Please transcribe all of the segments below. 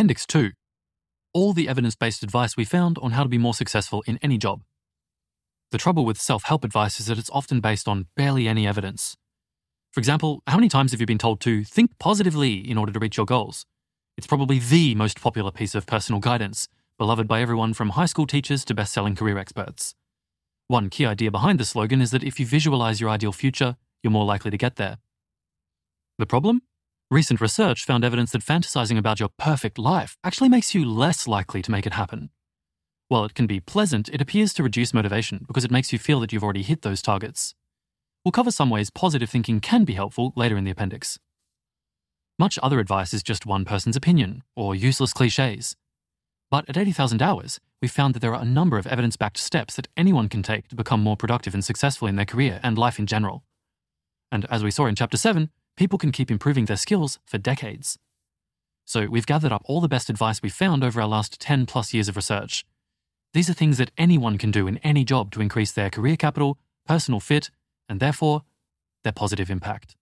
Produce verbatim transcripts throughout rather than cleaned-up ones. Appendix two. All the evidence-based advice we found on how to be more successful in any job. The trouble with self-help advice is that it's often based on barely any evidence. For example, how many times have you been told to think positively in order to reach your goals? It's probably the most popular piece of personal guidance, beloved by everyone from high school teachers to best-selling career experts. One key idea behind the slogan is that if you visualize your ideal future, you're more likely to get there. The problem? Recent research found evidence that fantasizing about your perfect life actually makes you less likely to make it happen. While it can be pleasant, it appears to reduce motivation because it makes you feel that you've already hit those targets. We'll cover some ways positive thinking can be helpful later in the appendix. Much other advice is just one person's opinion, or useless cliches. But at eighty thousand hours, we found that there are a number of evidence-backed steps that anyone can take to become more productive and successful in their career and life in general. And as we saw in Chapter seven, people can keep improving their skills for decades. So we've gathered up all the best advice we've found over our last ten plus years of research. These are things that anyone can do in any job to increase their career capital, personal fit, and therefore, their positive impact.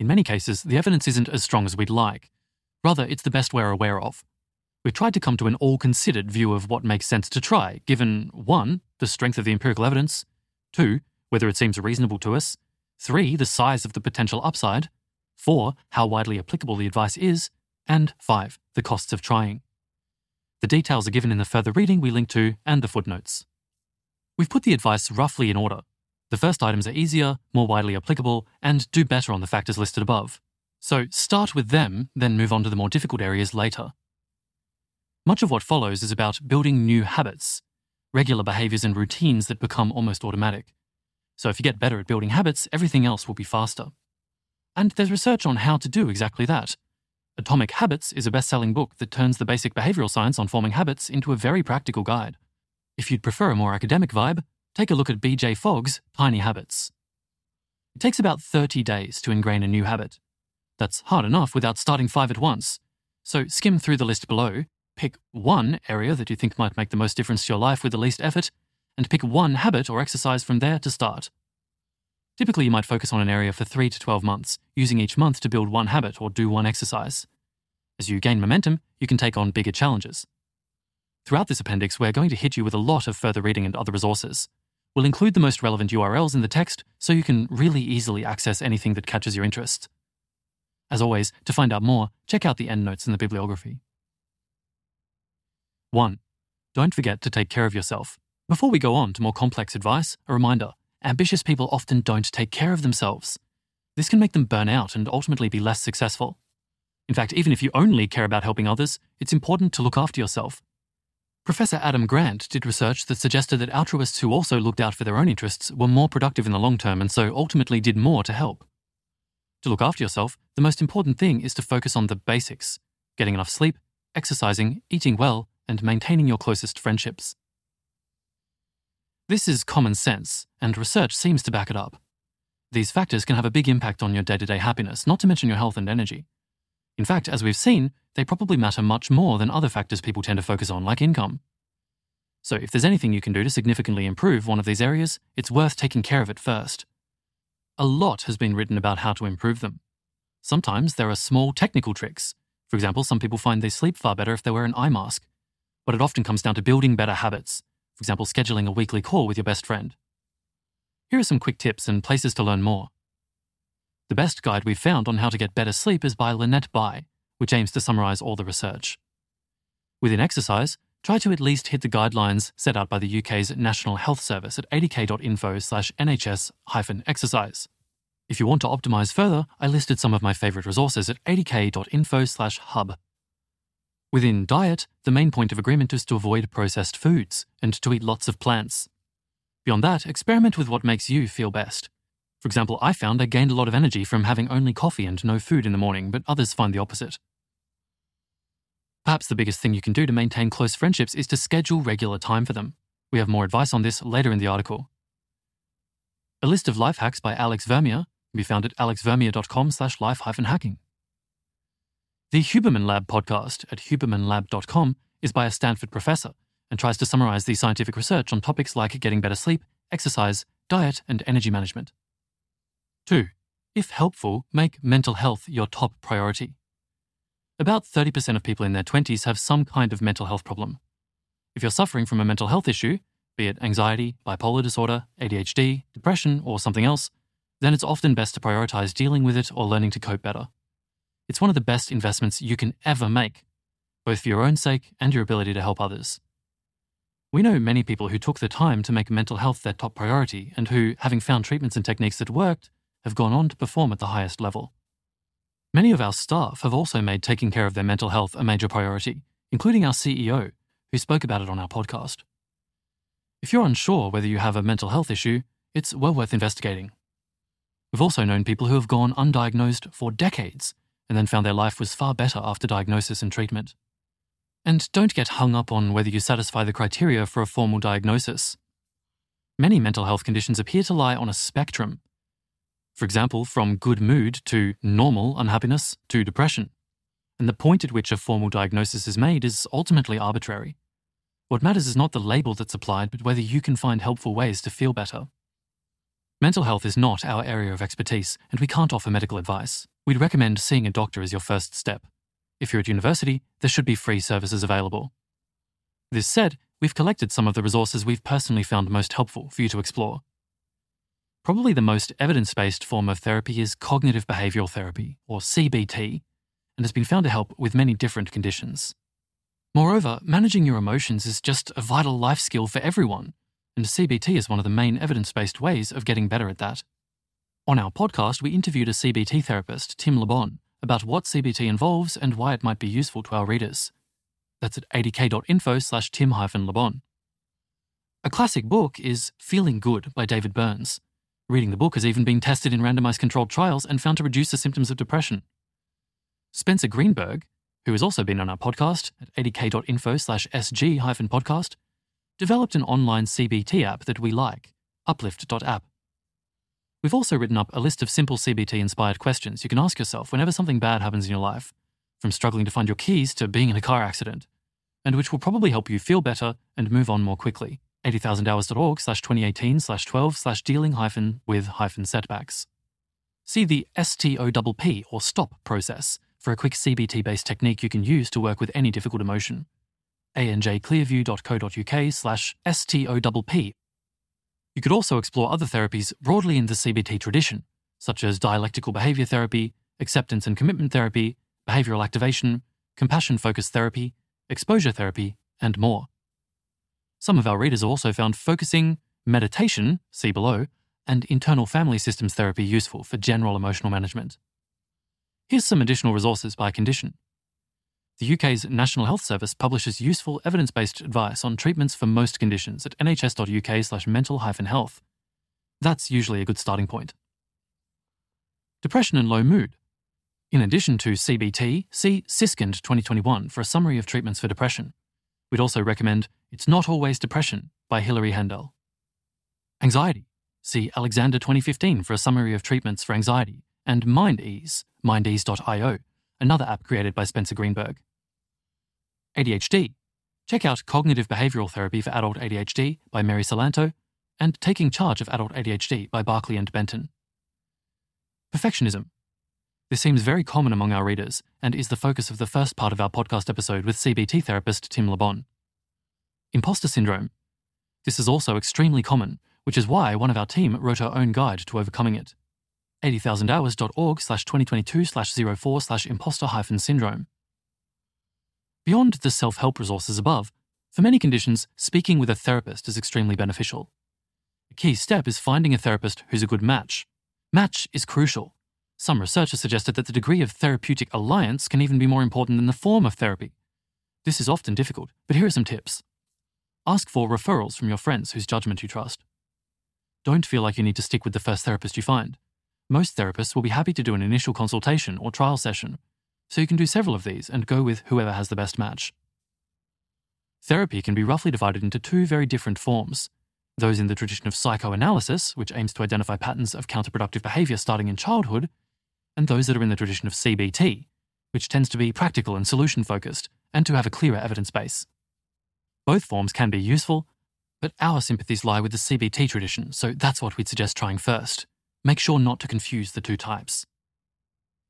In many cases, the evidence isn't as strong as we'd like. Rather, it's the best we're aware of. We've tried to come to an all-considered view of what makes sense to try, given one, the strength of the empirical evidence, two, whether it seems reasonable to us, three, the size of the potential upside, four, how widely applicable the advice is, and five, the costs of trying. The details are given in the further reading we link to and the footnotes. We've put the advice roughly in order. The first items are easier, more widely applicable, and do better on the factors listed above. So start with them, then move on to the more difficult areas later. Much of what follows is about building new habits, regular behaviours and routines that become almost automatic. So if you get better at building habits, everything else will be faster. And there's research on how to do exactly that. Atomic Habits is a best-selling book that turns the basic behavioural science on forming habits into a very practical guide. If you'd prefer a more academic vibe, take a look at B J Fogg's Tiny Habits. It takes about thirty days to ingrain a new habit. That's hard enough without starting five at once. So skim through the list below, pick one area that you think might make the most difference to your life with the least effort, and pick one habit or exercise from there to start. Typically, you might focus on an area for three to twelve months, using each month to build one habit or do one exercise. As you gain momentum, you can take on bigger challenges. Throughout this appendix, we're going to hit you with a lot of further reading and other resources. We'll include the most relevant U R Ls in the text so you can really easily access anything that catches your interest. As always, to find out more, check out the endnotes in the bibliography. one. Don't forget to take care of yourself. Before we go on to more complex advice, a reminder. Ambitious people often don't take care of themselves. This can make them burn out and ultimately be less successful. In fact, even if you only care about helping others, it's important to look after yourself. Professor Adam Grant did research that suggested that altruists who also looked out for their own interests were more productive in the long term and so ultimately did more to help. To look after yourself, the most important thing is to focus on the basics: getting enough sleep, exercising, eating well, and maintaining your closest friendships. This is common sense, and research seems to back it up. These factors can have a big impact on your day-to-day happiness, not to mention your health and energy. In fact, as we've seen, they probably matter much more than other factors people tend to focus on, like income. So if there's anything you can do to significantly improve one of these areas, it's worth taking care of it first. A lot has been written about how to improve them. Sometimes there are small technical tricks. For example, some people find they sleep far better if they wear an eye mask. But it often comes down to building better habits. For example, scheduling a weekly call with your best friend. Here are some quick tips and places to learn more. The best guide we've found on how to get better sleep is by Lynette Bye, which aims to summarize all the research. Within exercise, try to at least hit the guidelines set out by the U K's National Health Service at eighty k dot info slash N H S hyphen exercise. If you want to optimize further, I listed some of my favorite resources at eighty k dot info slash hub. Within diet, the main point of agreement is to avoid processed foods and to eat lots of plants. Beyond that, experiment with what makes you feel best. For example, I found I gained a lot of energy from having only coffee and no food in the morning, but others find the opposite. Perhaps the biggest thing you can do to maintain close friendships is to schedule regular time for them. We have more advice on this later in the article. A list of life hacks by Alex Vermeer can be found at alex vermeer dot com slash life hyphen hacking. The Huberman Lab podcast at huberman lab dot com is by a Stanford professor and tries to summarize the scientific research on topics like getting better sleep, exercise, diet, and energy management. two. If helpful, make mental health your top priority. About thirty percent of people in their twenties have some kind of mental health problem. If you're suffering from a mental health issue, be it anxiety, bipolar disorder, A D H D, depression, or something else, then it's often best to prioritize dealing with it or learning to cope better. It's one of the best investments you can ever make, both for your own sake and your ability to help others. We know many people who took the time to make mental health their top priority and who, having found treatments and techniques that worked, have gone on to perform at the highest level. Many of our staff have also made taking care of their mental health a major priority, including our C E O, who spoke about it on our podcast. If you're unsure whether you have a mental health issue, it's well worth investigating. We've also known people who have gone undiagnosed for decades and then found their life was far better after diagnosis and treatment. And don't get hung up on whether you satisfy the criteria for a formal diagnosis. Many mental health conditions appear to lie on a spectrum. For example, from good mood to normal unhappiness to depression. And the point at which a formal diagnosis is made is ultimately arbitrary. What matters is not the label that's applied, but whether you can find helpful ways to feel better. Mental health is not our area of expertise, and we can't offer medical advice. We'd recommend seeing a doctor as your first step. If you're at university, there should be free services available. This said, we've collected some of the resources we've personally found most helpful for you to explore. Probably the most evidence-based form of therapy is cognitive behavioral therapy, or C B T, and has been found to help with many different conditions. Moreover, managing your emotions is just a vital life skill for everyone, and C B T is one of the main evidence-based ways of getting better at that. On our podcast, we interviewed a C B T therapist, Tim LeBon, about what C B T involves and why it might be useful to our readers. That's at eighty k dot info slash tim-lebon. A classic book is Feeling Good by David Burns. Reading the book has even been tested in randomized controlled trials and found to reduce the symptoms of depression. Spencer Greenberg, who has also been on our podcast at eighty k dot info slash sg-podcast, developed an online C B T app that we like, uplift dot app. We've also written up a list of simple C B T-inspired questions you can ask yourself whenever something bad happens in your life, from struggling to find your keys to being in a car accident, and which will probably help you feel better and move on more quickly. eighty thousand hours dot org slash twenty eighteen slash twelve slash dealing hyphen with hyphen setbacks. See the S T O P P or STOP process for a quick C B T-based technique you can use to work with any difficult emotion. anjclearview.co.uk slash STOPP. You could also explore other therapies broadly in the C B T tradition, such as dialectical behavior therapy, acceptance and commitment therapy, behavioral activation, compassion-focused therapy, exposure therapy, and more. Some of our readers also found focusing, meditation, see below, and internal family systems therapy useful for general emotional management. Here's some additional resources by condition. The U K's National Health Service publishes useful evidence-based advice on treatments for most conditions at nhs.uk slash mental-health. That's usually a good starting point. Depression and low mood. In addition to C B T, see Siskind twenty twenty-one for a summary of treatments for depression. We'd also recommend It's Not Always Depression by Hilary Hendel. Anxiety. See Alexander twenty fifteen for a summary of treatments for anxiety, and MindEase, mind ease dot io, another app created by Spencer Greenberg. A D H D. Check out Cognitive Behavioral Therapy for Adult A D H D by Mary Solanto and Taking Charge of Adult A D H D by Barclay and Benton. Perfectionism. This seems very common among our readers and is the focus of the first part of our podcast episode with C B T therapist Tim LeBon. Imposter syndrome. This is also extremely common, which is why one of our team wrote her own guide to overcoming it. eighty thousand hours dot org slash twenty twenty-two slash zero four slash imposter hyphen syndrome. Beyond the self-help resources above, for many conditions, speaking with a therapist is extremely beneficial. A key step is finding a therapist who's a good match. Match is crucial. Some research has suggested that the degree of therapeutic alliance can even be more important than the form of therapy. This is often difficult, but here are some tips. Ask for referrals from your friends whose judgment you trust. Don't feel like you need to stick with the first therapist you find. Most therapists will be happy to do an initial consultation or trial session, so you can do several of these and go with whoever has the best match. Therapy can be roughly divided into two very different forms, those in the tradition of psychoanalysis, which aims to identify patterns of counterproductive behavior starting in childhood, and those that are in the tradition of C B T, which tends to be practical and solution-focused and to have a clearer evidence base. Both forms can be useful, but our sympathies lie with the C B T tradition, so that's what we'd suggest trying first. Make sure not to confuse the two types.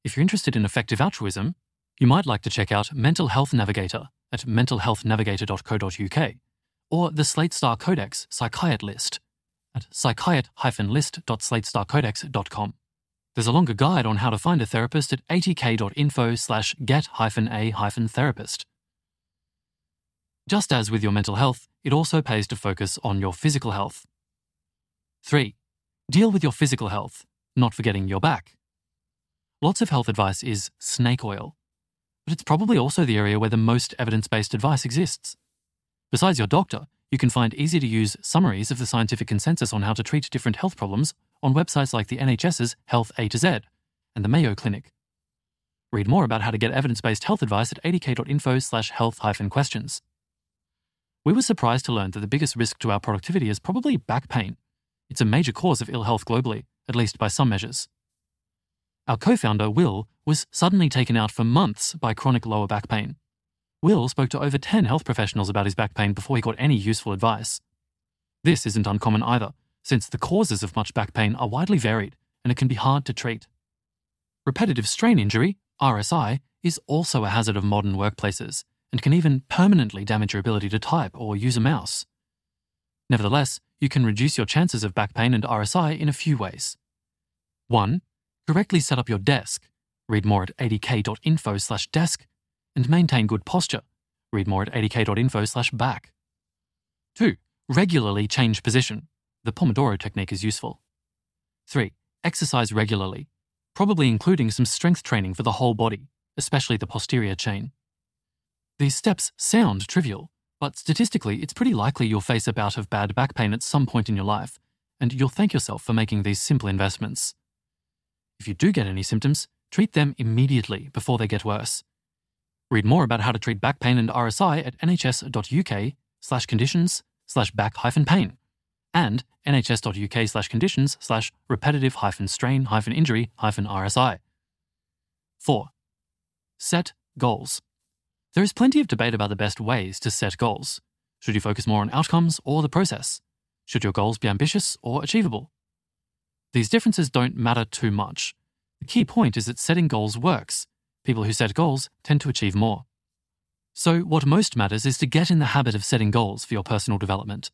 If you're interested in effective altruism, You might like to check out Mental Health Navigator at mental health navigator dot co dot U K or the Slate Star Codex Psychiat List at psychiat dash list dot slate star codex dot com. There's a longer guide on how to find a therapist at eighty k dot info slash get a therapist. Just as with your mental health, it also pays to focus on your physical health. three. Deal with your physical health, not forgetting your back. Lots of health advice is snake oil, but it's probably also the area where the most evidence-based advice exists. Besides your doctor, you can find easy-to-use summaries of the scientific consensus on how to treat different health problems on websites like the N H S's Health A to Z and the Mayo Clinic. Read more about how to get evidence-based health advice at eighty k dot info slash health hyphen questions. We were surprised to learn that the biggest risk to our productivity is probably back pain. It's a major cause of ill health globally, at least by some measures. Our co-founder, Will, was suddenly taken out for months by chronic lower back pain. Will spoke to over ten health professionals about his back pain before he got any useful advice. This isn't uncommon either, since the causes of much back pain are widely varied and it can be hard to treat. Repetitive strain injury, R S I, is also a hazard of modern workplaces and can even permanently damage your ability to type or use a mouse. Nevertheless, you can reduce your chances of back pain and R S I in a few ways. one. Correctly set up your desk. Read more at eighty k dot info slash desk and maintain good posture. Read more at eighty k dot info slash back. two. Regularly change position. The Pomodoro technique is useful. three. Exercise regularly, probably including some strength training for the whole body, especially the posterior chain. These steps sound trivial, but statistically it's pretty likely you'll face a bout of bad back pain at some point in your life, and you'll thank yourself for making these simple investments. If you do get any symptoms, treat them immediately before they get worse. Read more about how to treat back pain and R S I at n h s dot u k slash conditions slash back hyphen pain. And n h s dot u k slash conditions slash repetitive hyphen strain hyphen injury hyphen R S I. four. Set goals. There is plenty of debate about the best ways to set goals. Should you focus more on outcomes or the process? Should your goals be ambitious or achievable? These differences don't matter too much. The key point is that setting goals works. People who set goals tend to achieve more. So what most matters is to get in the habit of setting goals for your personal development.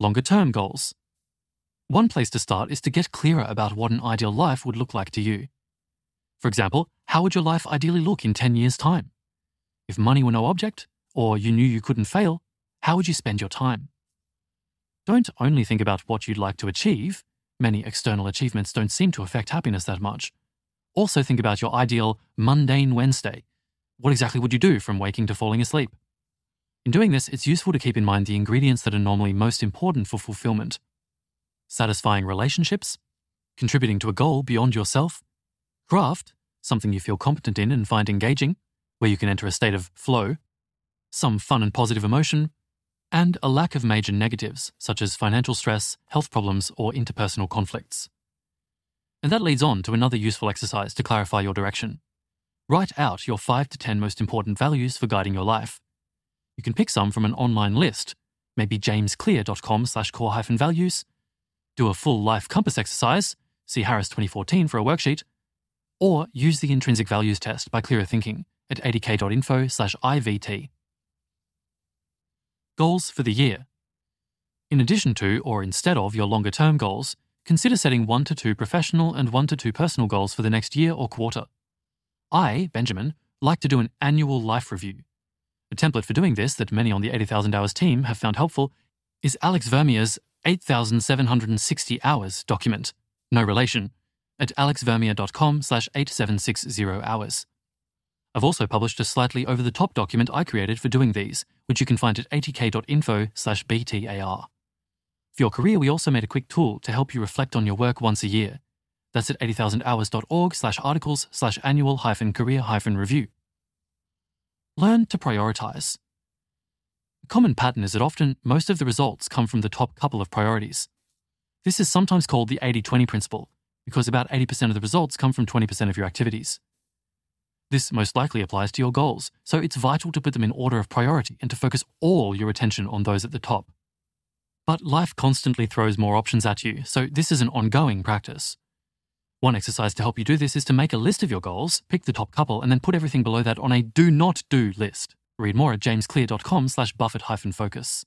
Longer-term goals. One place to start is to get clearer about what an ideal life would look like to you. For example, how would your life ideally look in ten years' time? If money were no object, or you knew you couldn't fail, how would you spend your time? Don't only think about what you'd like to achieve. Many external achievements don't seem to affect happiness that much. Also think about your ideal mundane Wednesday. What exactly would you do from waking to falling asleep? In doing this, it's useful to keep in mind the ingredients that are normally most important for fulfillment. Satisfying relationships, contributing to a goal beyond yourself, craft, something you feel competent in and find engaging, where you can enter a state of flow, some fun and positive emotion, and a lack of major negatives, such as financial stress, health problems, or interpersonal conflicts. And that leads on to another useful exercise to clarify your direction. Write out your five to ten most important values for guiding your life. You can pick some from an online list, maybe james clear dot com slash core hyphen values, do a full life compass exercise, see Harris twenty fourteen for a worksheet, or use the intrinsic values test by Clearer Thinking at eighty k dot info slash I V T. Goals for the year. In addition to or instead of your longer term goals, consider setting one to two professional and one to two personal goals for the next year or quarter. I, Benjamin, like to do an annual life review. A template for doing this that many on the eighty thousand hours team have found helpful is Alex Vermeer's eight thousand seven hundred sixty hours document, no relation, at alex vermeer dot com slash eight seven six zero hours. I've also published a slightly over-the-top document I created for doing these, which you can find at eighty k dot info slash B T A R. For your career, we also made a quick tool to help you reflect on your work once a year. That's at eighty thousand hours dot org slash articles slash annual hyphen career hyphen review. Learn to prioritize. A common pattern is that often most of the results come from the top couple of priorities. This is sometimes called the eighty twenty principle, because about eighty percent of the results come from twenty percent of your activities. This most likely applies to your goals, so it's vital to put them in order of priority and to focus all your attention on those at the top. But life constantly throws more options at you, so this is an ongoing practice. One exercise to help you do this is to make a list of your goals, pick the top couple, and then put everything below that on a do not do list. Read more at james clear dot com slash buffett hyphen focus.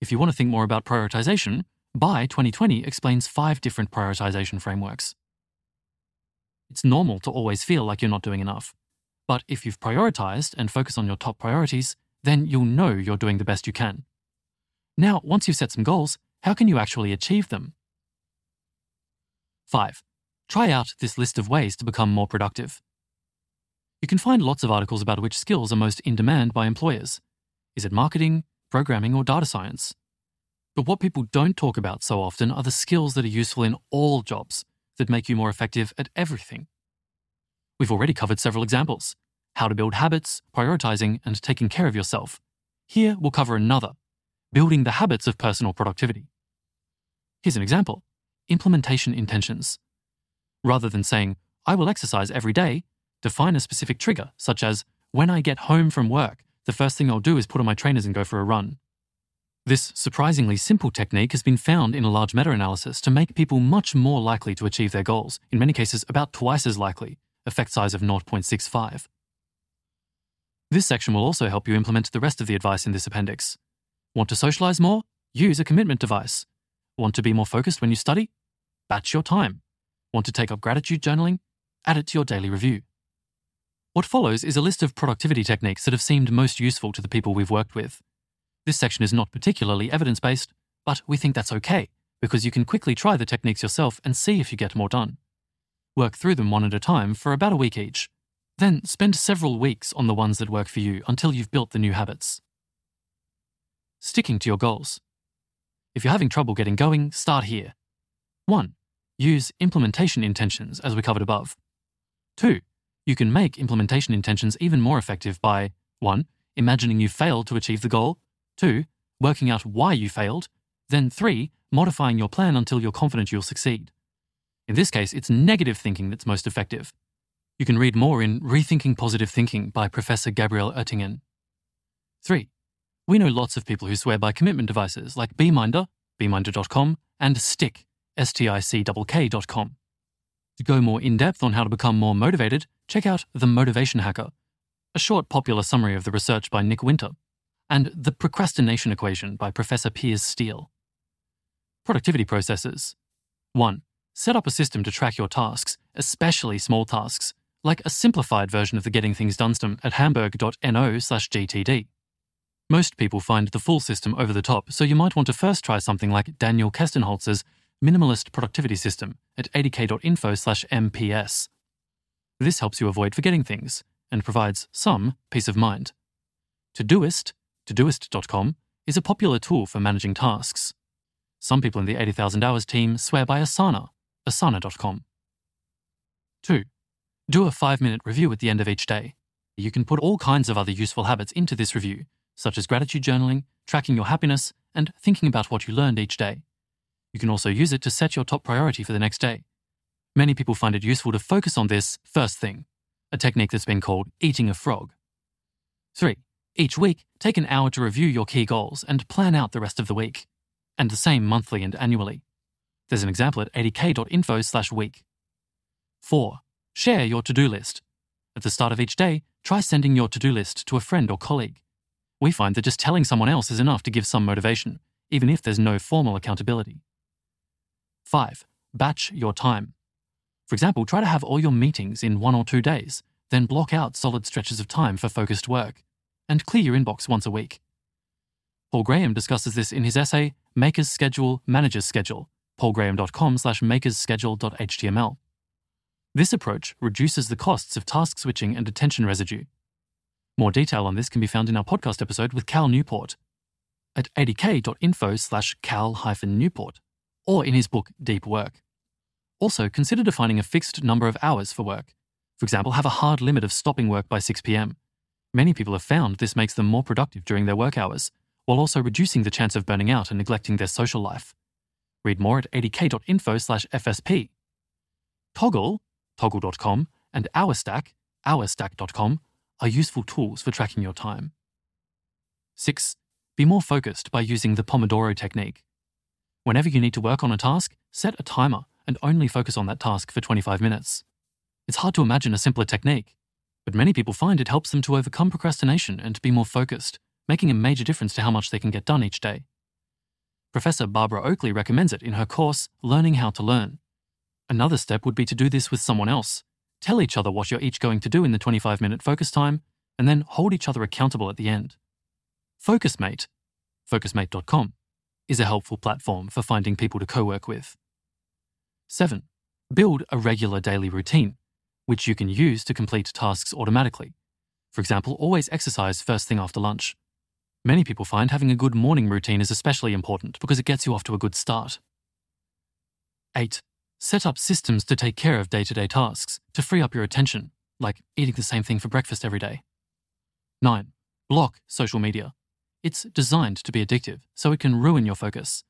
If you want to think more about prioritization, By twenty twenty explains five different prioritization frameworks. It's normal to always feel like you're not doing enough, but if you've prioritized and focus on your top priorities, then you'll know you're doing the best you can. Now, once you've set some goals, how can you actually achieve them? five. Try out this list of ways to become more productive. You can find lots of articles about which skills are most in demand by employers. Is it marketing, programming, or data science? But what people don't talk about so often are the skills that are useful in all jobs that make you more effective at everything. We've already covered several examples: how to build habits, prioritizing, and taking care of yourself. Here we'll cover another: building the habits of personal productivity. Here's an example: implementation intentions. Rather than saying, "I will exercise every day," define a specific trigger, such as, "When I get home from work, the first thing I'll do is put on my trainers and go for a run." This surprisingly simple technique has been found in a large meta-analysis to make people much more likely to achieve their goals, in many cases about twice as likely, effect size of zero point six five. This section will also help you implement the rest of the advice in this appendix. Want to socialize more? Use a commitment device. Want to be more focused when you study? Batch your time. Want to take up gratitude journaling? Add it to your daily review. What follows is a list of productivity techniques that have seemed most useful to the people we've worked with. This section is not particularly evidence-based, but we think that's okay, because you can quickly try the techniques yourself and see if you get more done. Work through them one at a time for about a week each. Then spend several weeks on the ones that work for you until you've built the new habits. Sticking to your goals. If you're having trouble getting going, start here. one. Use implementation intentions, as we covered above. two. You can make implementation intentions even more effective by one. Imagining you failed to achieve the goal, two. Working out why you failed, then three. Modifying your plan until you're confident you'll succeed. In this case, it's negative thinking that's most effective. You can read more in Rethinking Positive Thinking by Professor Gabrielle Oettingen. three. We know lots of people who swear by commitment devices like BeMinder, BeMinder dot com, and Stick, S T I C K dot com. To go more in-depth on how to become more motivated, check out The Motivation Hacker, a short popular summary of the research by Nick Winter, and The Procrastination Equation by Professor Piers Steele. Productivity processes. one. Set up a system to track your tasks, especially small tasks, like a simplified version of the Getting Things Done system at hamburg dot n o slash g t d. Most people find the full system over the top, so you might want to first try something like Daniel Kestenholzer's Minimalist Productivity System at eighty k dot info slash m p s. This helps you avoid forgetting things and provides some peace of mind. Todoist, Todoist dot com, is a popular tool for managing tasks. Some people in the eighty thousand hours team swear by Asana, asana dot com. two. Do a five-minute review at the end of each day. You can put all kinds of other useful habits into this review, such as gratitude journaling, tracking your happiness, and thinking about what you learned each day. You can also use it to set your top priority for the next day. Many people find it useful to focus on this first thing, a technique that's been called eating a frog. three. Each week, take an hour to review your key goals and plan out the rest of the week, and the same monthly and annually. There's an example at eighty k dot info slash week. four. Share your to-do list. At the start of each day, try sending your to-do list to a friend or colleague. We find that just telling someone else is enough to give some motivation, even if there's no formal accountability. five. Batch your time. For example, try to have all your meetings in one or two days, then block out solid stretches of time for focused work, and clear your inbox once a week. Paul Graham discusses this in his essay, Maker's Schedule, Manager's Schedule, paul graham dot com slash makers schedule dot h t m l. This approach reduces the costs of task switching and attention residue. More detail on this can be found in our podcast episode with Cal Newport at eighty k dot info slash cal hyphen newport, or in his book Deep Work. Also, consider defining a fixed number of hours for work. For example, have a hard limit of stopping work by six p m. Many people have found this makes them more productive during their work hours, while also reducing the chance of burning out and neglecting their social life. Read more at eighty k dot info slash f s p. Toggle, toggle dot com, and HourStack, hour stack dot com, are useful tools for tracking your time. six. Be more focused by using the Pomodoro technique. Whenever you need to work on a task, set a timer and only focus on that task for twenty-five minutes. It's hard to imagine a simpler technique, but many people find it helps them to overcome procrastination and to be more focused, making a major difference to how much they can get done each day. Professor Barbara Oakley recommends it in her course, Learning How to Learn. Another step would be to do this with someone else. Tell each other what you're each going to do in the twenty-five minute focus time, and then hold each other accountable at the end. Focusmate, focusmate dot com, is a helpful platform for finding people to co-work with. seven. Build a regular daily routine, which you can use to complete tasks automatically. For example, always exercise first thing after lunch. Many people find having a good morning routine is especially important because it gets you off to a good start. eight. Set up systems to take care of day-to-day tasks to free up your attention, like eating the same thing for breakfast every day. nine. Block social media. It's designed to be addictive, so it can ruin your focus.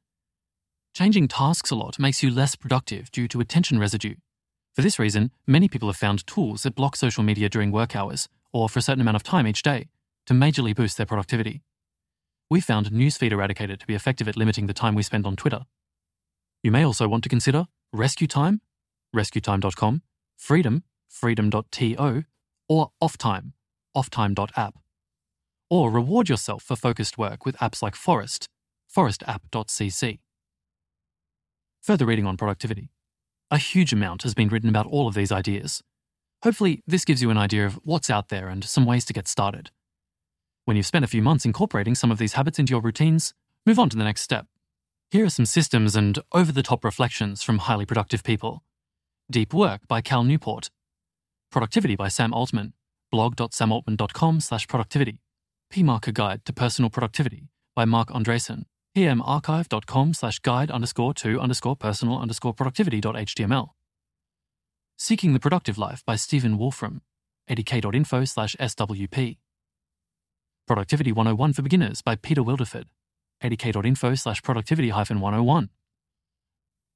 Changing tasks a lot makes you less productive due to attention residue. For this reason, many people have found tools that block social media during work hours or for a certain amount of time each day to majorly boost their productivity. We found Newsfeed Eradicator to be effective at limiting the time we spend on Twitter. You may also want to consider RescueTime, rescue time dot com, Freedom, freedom dot to, or OffTime, offtime dot app. Or reward yourself for focused work with apps like Forest, forest app dot c c. Further reading on productivity. A huge amount has been written about all of these ideas. Hopefully, this gives you an idea of what's out there and some ways to get started. When you've spent a few months incorporating some of these habits into your routines, move on to the next step. Here are some systems and over-the-top reflections from highly productive people. Deep Work by Cal Newport. Productivity by Sam Altman. blog dot sam altman dot com slash productivity. PMarker Guide to Personal Productivity by Mark Andreessen. p m archive dot com slash guide underscore to underscore personal underscore productivity dot h t m l. Seeking the Productive Life by Stephen Wolfram. eighty k dot info slash s w p. Productivity one oh one for Beginners by Peter Wilderford. eighty k dot info slash productivity dash one oh one.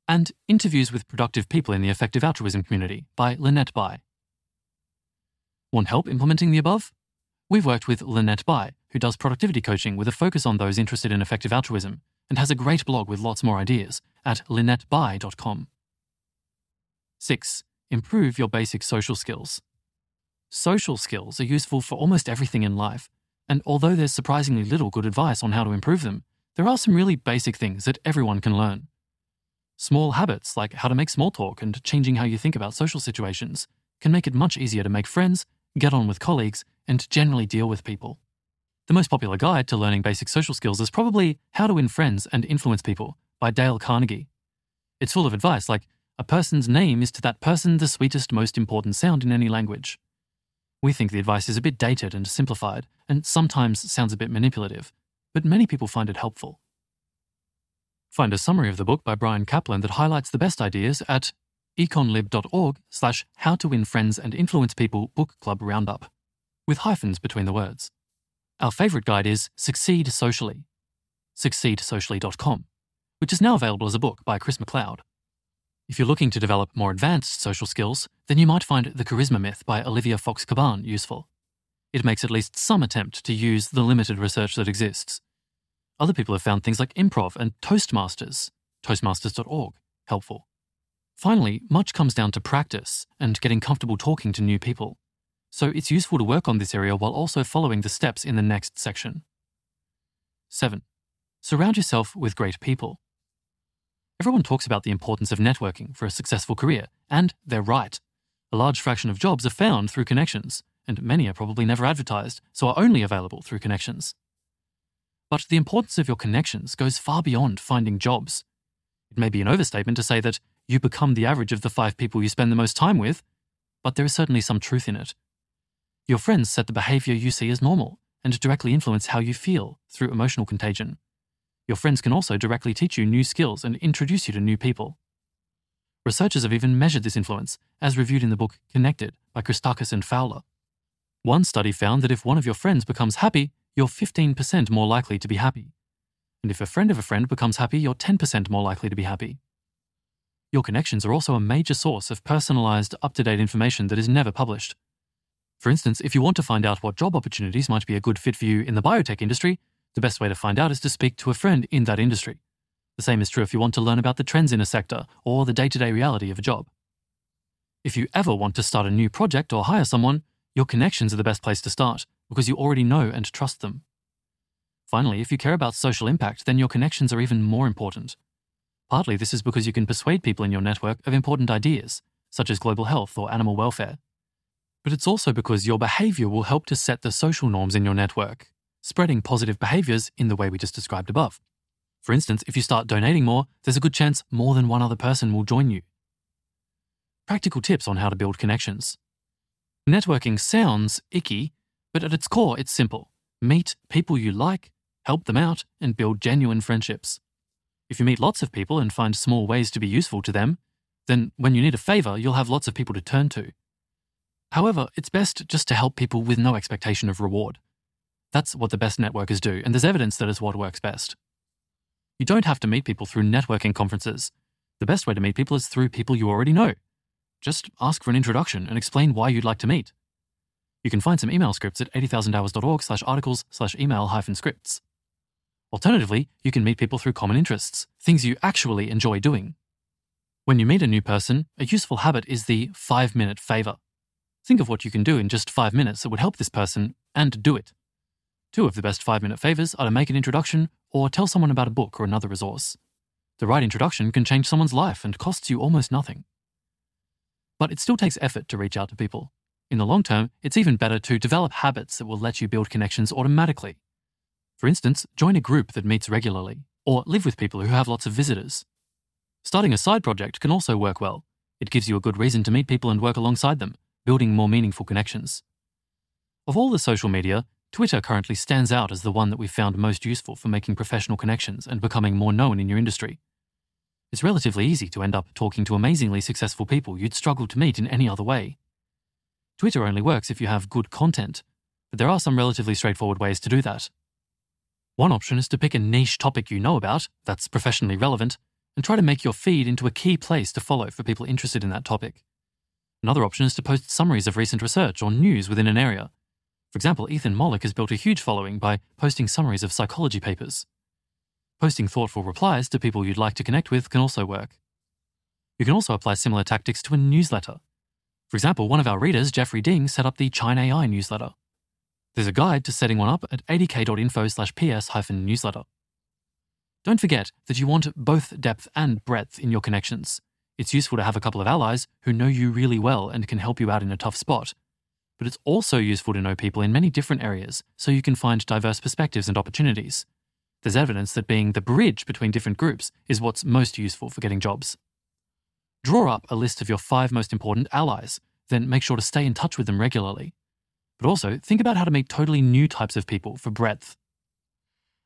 And Interviews with Productive People in the Effective Altruism Community by Lynette Bye. Want help implementing the above? We've worked with Lynette Bye, who does productivity coaching with a focus on those interested in effective altruism, and has a great blog with lots more ideas at lynette bye dot com. six. Improve your basic social skills. Social skills are useful for almost everything in life, and although there's surprisingly little good advice on how to improve them, there are some really basic things that everyone can learn. Small habits like how to make small talk and changing how you think about social situations can make it much easier to make friends, get on with colleagues, and generally deal with people. The most popular guide to learning basic social skills is probably How to Win Friends and Influence People by Dale Carnegie. It's full of advice like, a person's name is to that person the sweetest, most important sound in any language. We think the advice is a bit dated and simplified, and sometimes sounds a bit manipulative, but many people find it helpful. Find a summary of the book by Brian Kaplan that highlights the best ideas at econlib.org slash how to win friends and influence people book club roundup, with hyphens between the words. Our favourite guide is Succeed Socially, succeed socially dot com, which is now available as a book by Chris McLeod. If you're looking to develop more advanced social skills, then you might find The Charisma Myth by Olivia Fox-Caban useful. It makes at least some attempt to use the limited research that exists. Other people have found things like improv and Toastmasters, toastmasters dot org, helpful. Finally, much comes down to practice and getting comfortable talking to new people, so it's useful to work on this area while also following the steps in the next section. seven. Surround yourself with great people. Everyone talks about the importance of networking for a successful career, and they're right. A large fraction of jobs are found through connections, and many are probably never advertised, so are only available through connections. But the importance of your connections goes far beyond finding jobs. It may be an overstatement to say that you become the average of the five people you spend the most time with, but there is certainly some truth in it. Your friends set the behaviour you see as normal and directly influence how you feel through emotional contagion. Your friends can also directly teach you new skills and introduce you to new people. Researchers have even measured this influence, as reviewed in the book Connected by Christakis and Fowler. One study found that if one of your friends becomes happy, you're fifteen percent more likely to be happy. And if a friend of a friend becomes happy, you're ten percent more likely to be happy. Your connections are also a major source of personalised, up-to-date information that is never published. For instance, if you want to find out what job opportunities might be a good fit for you in the biotech industry, the best way to find out is to speak to a friend in that industry. The same is true if you want to learn about the trends in a sector or the day-to-day reality of a job. If you ever want to start a new project or hire someone, your connections are the best place to start because you already know and trust them. Finally, if you care about social impact, then your connections are even more important. Partly this is because you can persuade people in your network of important ideas, such as global health or animal welfare. But it's also because your behavior will help to set the social norms in your network, spreading positive behaviors in the way we just described above. For instance, if you start donating more, there's a good chance more than one other person will join you. Practical tips on how to build connections. Networking sounds icky, but at its core, it's simple. Meet people you like, help them out, and build genuine friendships. If you meet lots of people and find small ways to be useful to them, then when you need a favor, you'll have lots of people to turn to. However, it's best just to help people with no expectation of reward. That's what the best networkers do, and there's evidence that it's what works best. You don't have to meet people through networking conferences. The best way to meet people is through people you already know. Just ask for an introduction and explain why you'd like to meet. You can find some email scripts at eighty thousand hours dot org slash articles slash email hyphen scripts. Alternatively, you can meet people through common interests, things you actually enjoy doing. When you meet a new person, a useful habit is the five-minute favor. Think of what you can do in just five minutes that would help this person, and do it. Two of the best five-minute favors are to make an introduction or tell someone about a book or another resource. The right introduction can change someone's life and costs you almost nothing. But it still takes effort to reach out to people. In the long term, it's even better to develop habits that will let you build connections automatically. For instance, join a group that meets regularly, or live with people who have lots of visitors. Starting a side project can also work well. It gives you a good reason to meet people and work alongside them, building more meaningful connections. Of all the social media, Twitter currently stands out as the one that we've found most useful for making professional connections and becoming more known in your industry. It's relatively easy to end up talking to amazingly successful people you'd struggle to meet in any other way. Twitter only works if you have good content, but there are some relatively straightforward ways to do that. One option is to pick a niche topic you know about that's professionally relevant and try to make your feed into a key place to follow for people interested in that topic. Another option is to post summaries of recent research or news within an area. For example, Ethan Mollick has built a huge following by posting summaries of psychology papers. Posting thoughtful replies to people you'd like to connect with can also work. You can also apply similar tactics to a newsletter. For example, one of our readers, Jeffrey Ding, set up the China A I newsletter. There's a guide to setting one up at eighty k dot info slash ps hyphen newsletter. Don't forget that you want both depth and breadth in your connections. It's useful to have a couple of allies who know you really well and can help you out in a tough spot. But it's also useful to know people in many different areas so you can find diverse perspectives and opportunities. There's evidence that being the bridge between different groups is what's most useful for getting jobs. Draw up a list of your five most important allies, then make sure to stay in touch with them regularly. But also, think about how to meet totally new types of people for breadth.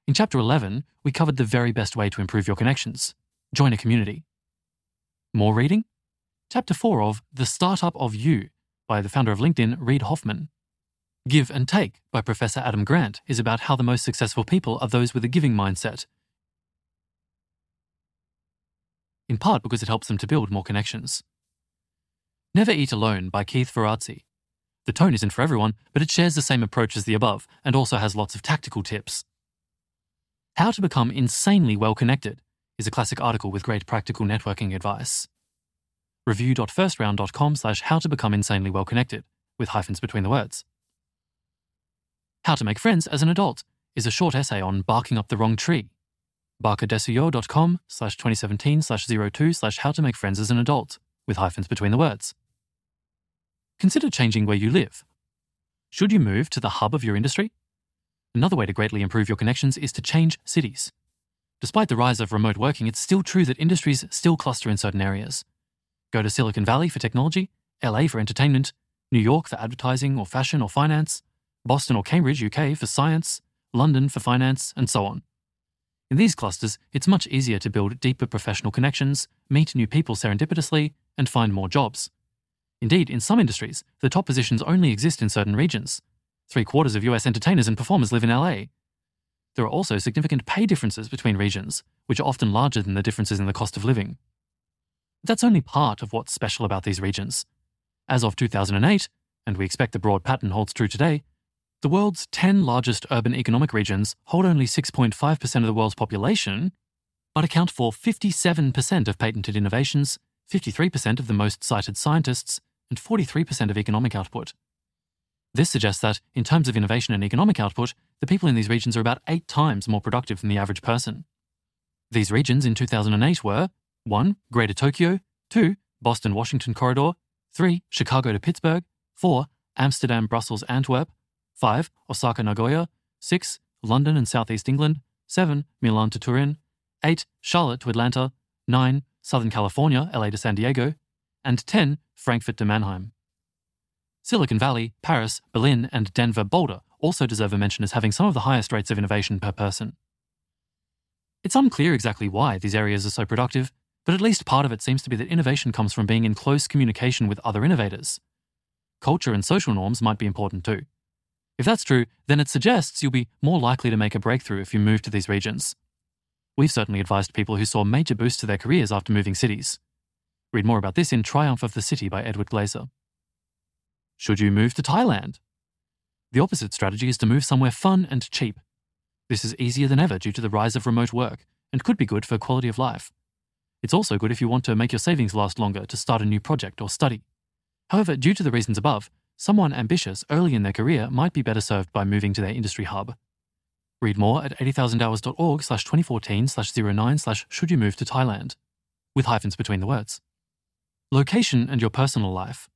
In Chapter eleven, we covered the very best way to improve your connections. Join a community. More reading? Chapter four of The Startup of You, by the founder of LinkedIn, Reid Hoffman. Give and Take by Professor Adam Grant is about how the most successful people are those with a giving mindset, in part because it helps them to build more connections. Never Eat Alone by Keith Ferrazzi. The tone isn't for everyone, but it shares the same approach as the above and also has lots of tactical tips. How to Become Insanely Well Connected is a classic article with great practical networking advice. review.first round dot com slash how to become insanely well connected, with hyphens between the words. How to Make Friends as an Adult is a short essay on barking up the wrong tree. barca desuyo dot com slash twenty seventeen slash zero two slash how to make friends as an adult, with hyphens between the words. Consider changing where you live. Should you move to the hub of your industry? Another way to greatly improve your connections is to change cities. Despite the rise of remote working, it's still true that industries still cluster in certain areas. Go to Silicon Valley for technology, L A for entertainment, New York for advertising or fashion or finance, Boston or Cambridge, U K for science, London for finance, and so on. In these clusters, it's much easier to build deeper professional connections, meet new people serendipitously, and find more jobs. Indeed, in some industries, the top positions only exist in certain regions. Three quarters of U S entertainers and performers live in L A. There are also significant pay differences between regions, which are often larger than the differences in the cost of living. That's only part of what's special about these regions. As of two thousand eight, and we expect the broad pattern holds true today, the world's ten largest urban economic regions hold only six point five percent of the world's population, but account for fifty-seven percent of patented innovations, fifty-three percent of the most cited scientists, and forty-three percent of economic output. This suggests that, in terms of innovation and economic output, the people in these regions are about eight times more productive than the average person. These regions in two thousand eight were one Greater Tokyo, two Boston-Washington Corridor, three Chicago to Pittsburgh, four Amsterdam-Brussels-Antwerp, five Osaka-Nagoya, six London and Southeast England, seven Milan to Turin, eight Charlotte to Atlanta, nine Southern California, L A to San Diego, and ten Frankfurt to Mannheim. Silicon Valley, Paris, Berlin, and Denver-Boulder also deserve a mention as having some of the highest rates of innovation per person. It's unclear exactly why these areas are so productive, but at least part of it seems to be that innovation comes from being in close communication with other innovators. Culture and social norms might be important too. If that's true, then it suggests you'll be more likely to make a breakthrough if you move to these regions. We've certainly advised people who saw major boosts to their careers after moving cities. Read more about this in Triumph of the City by Edward Glaser. Should you move to Thailand? The opposite strategy is to move somewhere fun and cheap. This is easier than ever due to the rise of remote work and could be good for quality of life. It's also good if you want to make your savings last longer to start a new project or study. However, due to the reasons above, someone ambitious early in their career might be better served by moving to their industry hub. Read more at eighty thousand hours dot org slash twenty fourteen slash oh nine slash should you move to Thailand, with hyphens between the words. Location and your personal life.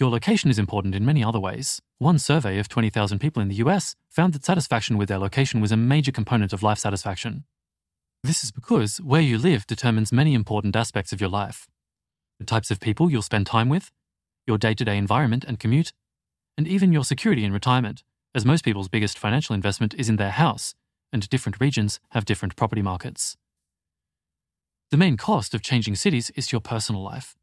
Your location is important in many other ways. One survey of twenty thousand people in the U S found that satisfaction with their location was a major component of life satisfaction. This is because where you live determines many important aspects of your life. The types of people you'll spend time with, your day-to-day environment and commute, and even your security in retirement, as most people's biggest financial investment is in their house, and different regions have different property markets. The main cost of changing cities is your personal life.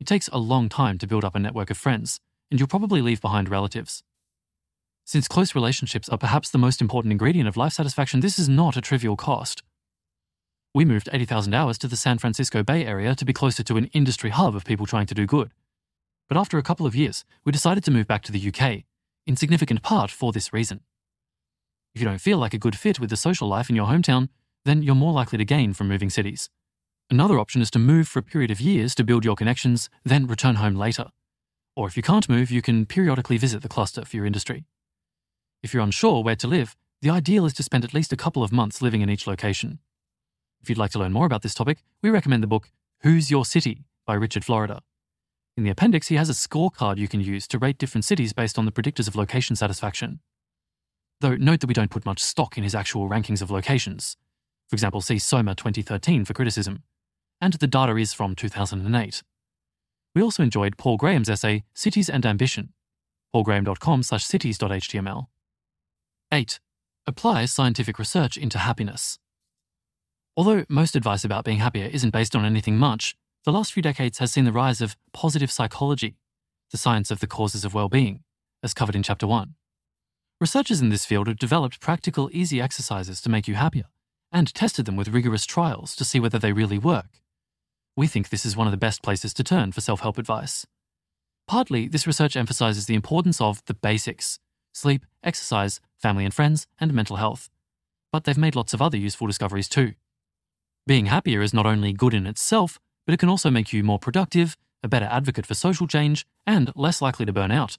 It takes a long time to build up a network of friends, and you'll probably leave behind relatives. Since close relationships are perhaps the most important ingredient of life satisfaction, this is not a trivial cost. We moved eighty thousand hours to the San Francisco Bay Area to be closer to an industry hub of people trying to do good. But after a couple of years, we decided to move back to the U K, in significant part for this reason. If you don't feel like a good fit with the social life in your hometown, then you're more likely to gain from moving cities. Another option is to move for a period of years to build your connections, then return home later. Or if you can't move, you can periodically visit the cluster for your industry. If you're unsure where to live, the ideal is to spend at least a couple of months living in each location. If you'd like to learn more about this topic, we recommend the book Who's Your City by Richard Florida. In the appendix, he has a scorecard you can use to rate different cities based on the predictors of location satisfaction. Though note that we don't put much stock in his actual rankings of locations. For example, see SOMA twenty thirteen for criticism. And the data is from two thousand eight. We also enjoyed Paul Graham's essay, Cities and Ambition, paul graham dot com slash cities dot h t m l. eight. Apply scientific research into happiness. Although most advice about being happier isn't based on anything much, the last few decades has seen the rise of positive psychology, the science of the causes of well-being, as covered in Chapter one. Researchers in this field have developed practical, easy exercises to make you happier, and tested them with rigorous trials to see whether they really work. We think this is one of the best places to turn for self-help advice. Partly, this research emphasizes the importance of the basics: sleep, exercise, family and friends, and mental health. But they've made lots of other useful discoveries too. Being happier is not only good in itself, but it can also make you more productive, a better advocate for social change, and less likely to burn out.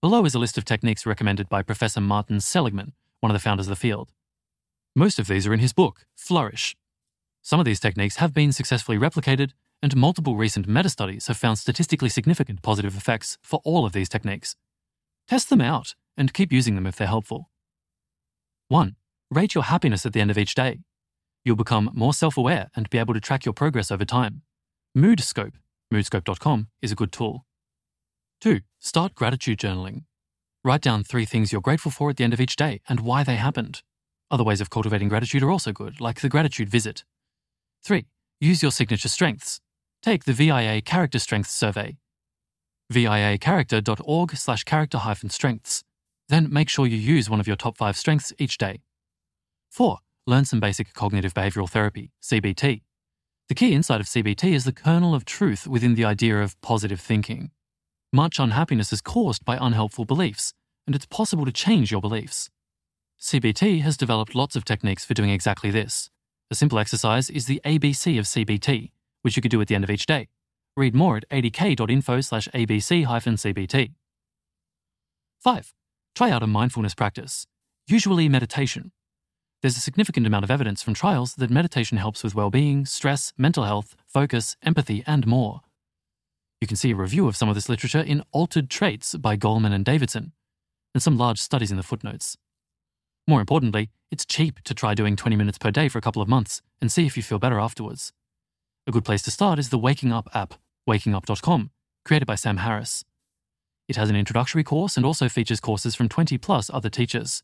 Below is a list of techniques recommended by Professor Martin Seligman, one of the founders of the field. Most of these are in his book, Flourish. Some of these techniques have been successfully replicated, and multiple recent meta-studies have found statistically significant positive effects for all of these techniques. Test them out and keep using them if they're helpful. one. Rate your happiness at the end of each day. You'll become more self-aware and be able to track your progress over time. Moodscope, moodscope dot com, is a good tool. two. Start gratitude journaling. Write down three things you're grateful for at the end of each day and why they happened. Other ways of cultivating gratitude are also good, like the gratitude visit. three. Use your signature strengths. Take the V I A Character Strengths Survey, v i a character dot org slash character hyphen strengths. Then make sure you use one of your top five strengths each day. four. Learn some basic cognitive behavioral therapy, C B T. The key insight of C B T is the kernel of truth within the idea of positive thinking. Much unhappiness is caused by unhelpful beliefs, and it's possible to change your beliefs. C B T has developed lots of techniques for doing exactly this, A simple exercise is the A B C of C B T, which you could do at the end of each day. Read more at eighty k dot info slash A B C hyphen C B T. five. Try out a mindfulness practice, usually meditation. There's a significant amount of evidence from trials that meditation helps with well-being, stress, mental health, focus, empathy, and more. You can see a review of some of this literature in Altered Traits by Goleman and Davidson, and some large studies in the footnotes. More importantly, it's cheap to try doing twenty minutes per day for a couple of months and see if you feel better afterwards. A good place to start is the Waking Up app, waking up dot com, created by Sam Harris. It has an introductory course and also features courses from twenty plus other teachers,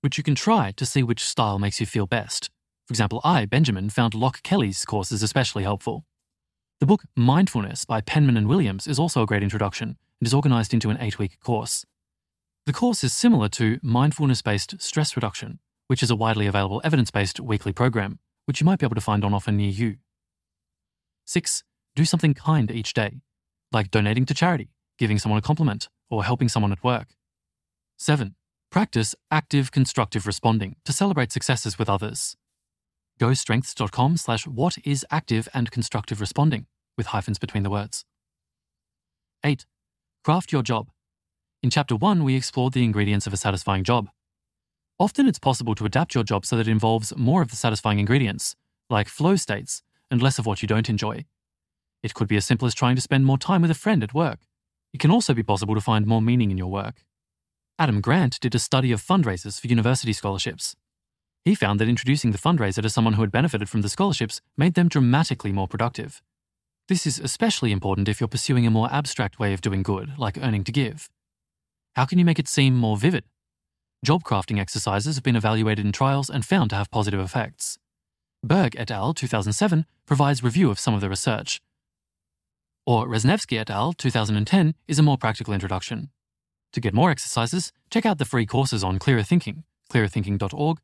which you can try to see which style makes you feel best. For example, I, Benjamin, found Locke Kelly's courses especially helpful. The book Mindfulness by Penman and Williams is also a great introduction and is organised into an eight-week course. The course is similar to Mindfulness-Based Stress Reduction, which is a widely available evidence-based weekly program, which you might be able to find on offer near you. six. Do something kind each day, like donating to charity, giving someone a compliment, or helping someone at work. seven. Practice active constructive responding to celebrate successes with others. Go strengths.com slash what is active and constructive responding, with hyphens between the words. eight. Craft your job. In Chapter one, we explored the ingredients of a satisfying job. Often it's possible to adapt your job so that it involves more of the satisfying ingredients, like flow states, and less of what you don't enjoy. It could be as simple as trying to spend more time with a friend at work. It can also be possible to find more meaning in your work. Adam Grant did a study of fundraisers for university scholarships. He found that introducing the fundraiser to someone who had benefited from the scholarships made them dramatically more productive. This is especially important if you're pursuing a more abstract way of doing good, like earning to give. How can you make it seem more vivid? Job crafting exercises have been evaluated in trials and found to have positive effects. Berg et al. two thousand seven provides review of some of the research. Or Resnevsky et al. two thousand ten is a more practical introduction. To get more exercises, check out the free courses on Clearer Thinking, clearer thinking dot org,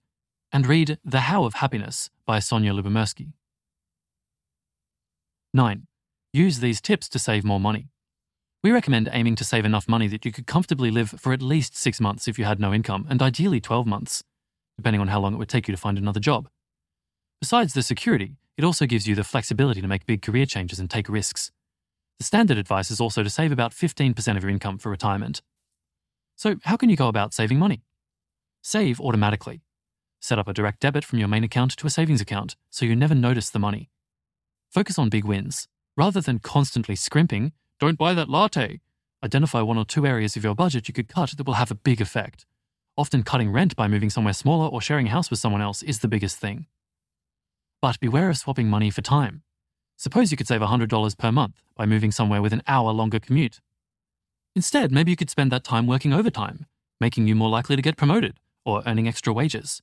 and read The How of Happiness by Sonia Lubomirsky. nine. Use these tips to save more money. We recommend aiming to save enough money that you could comfortably live for at least six months if you had no income, and ideally twelve months, depending on how long it would take you to find another job. Besides the security, it also gives you the flexibility to make big career changes and take risks. The standard advice is also to save about fifteen percent of your income for retirement. So how can you go about saving money? Save automatically. Set up a direct debit from your main account to a savings account so you never notice the money. Focus on big wins. Rather than constantly scrimping, don't buy that latte, identify one or two areas of your budget you could cut that will have a big effect. Often cutting rent by moving somewhere smaller or sharing a house with someone else is the biggest thing. But beware of swapping money for time. Suppose you could save one hundred dollars per month by moving somewhere with an hour longer commute. Instead, maybe you could spend that time working overtime, making you more likely to get promoted or earning extra wages.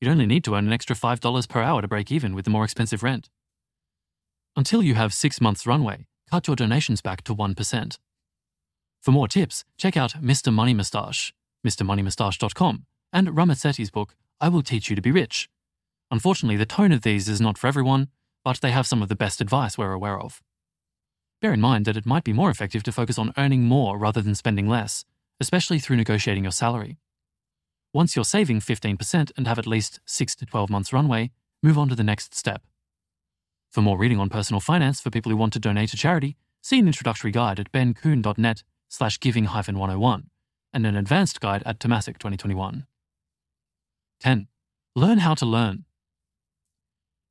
You'd only need to earn an extra five dollars per hour to break even with the more expensive rent. Until you have six months runway, cut your donations back to one percent. For more tips, check out Mister Money Moustache, mister money moustache dot com, and Ramit Sethi's book, I Will Teach You to Be Rich. Unfortunately, the tone of these is not for everyone, but they have some of the best advice we're aware of. Bear in mind that it might be more effective to focus on earning more rather than spending less, especially through negotiating your salary. Once you're saving fifteen percent and have at least six to twelve months runway, move on to the next step. For more reading on personal finance for people who want to donate to charity, see an introductory guide at bencoon.net slash giving hyphen 101 and an advanced guide at Tomasic twenty twenty-one. ten. Learn how to learn.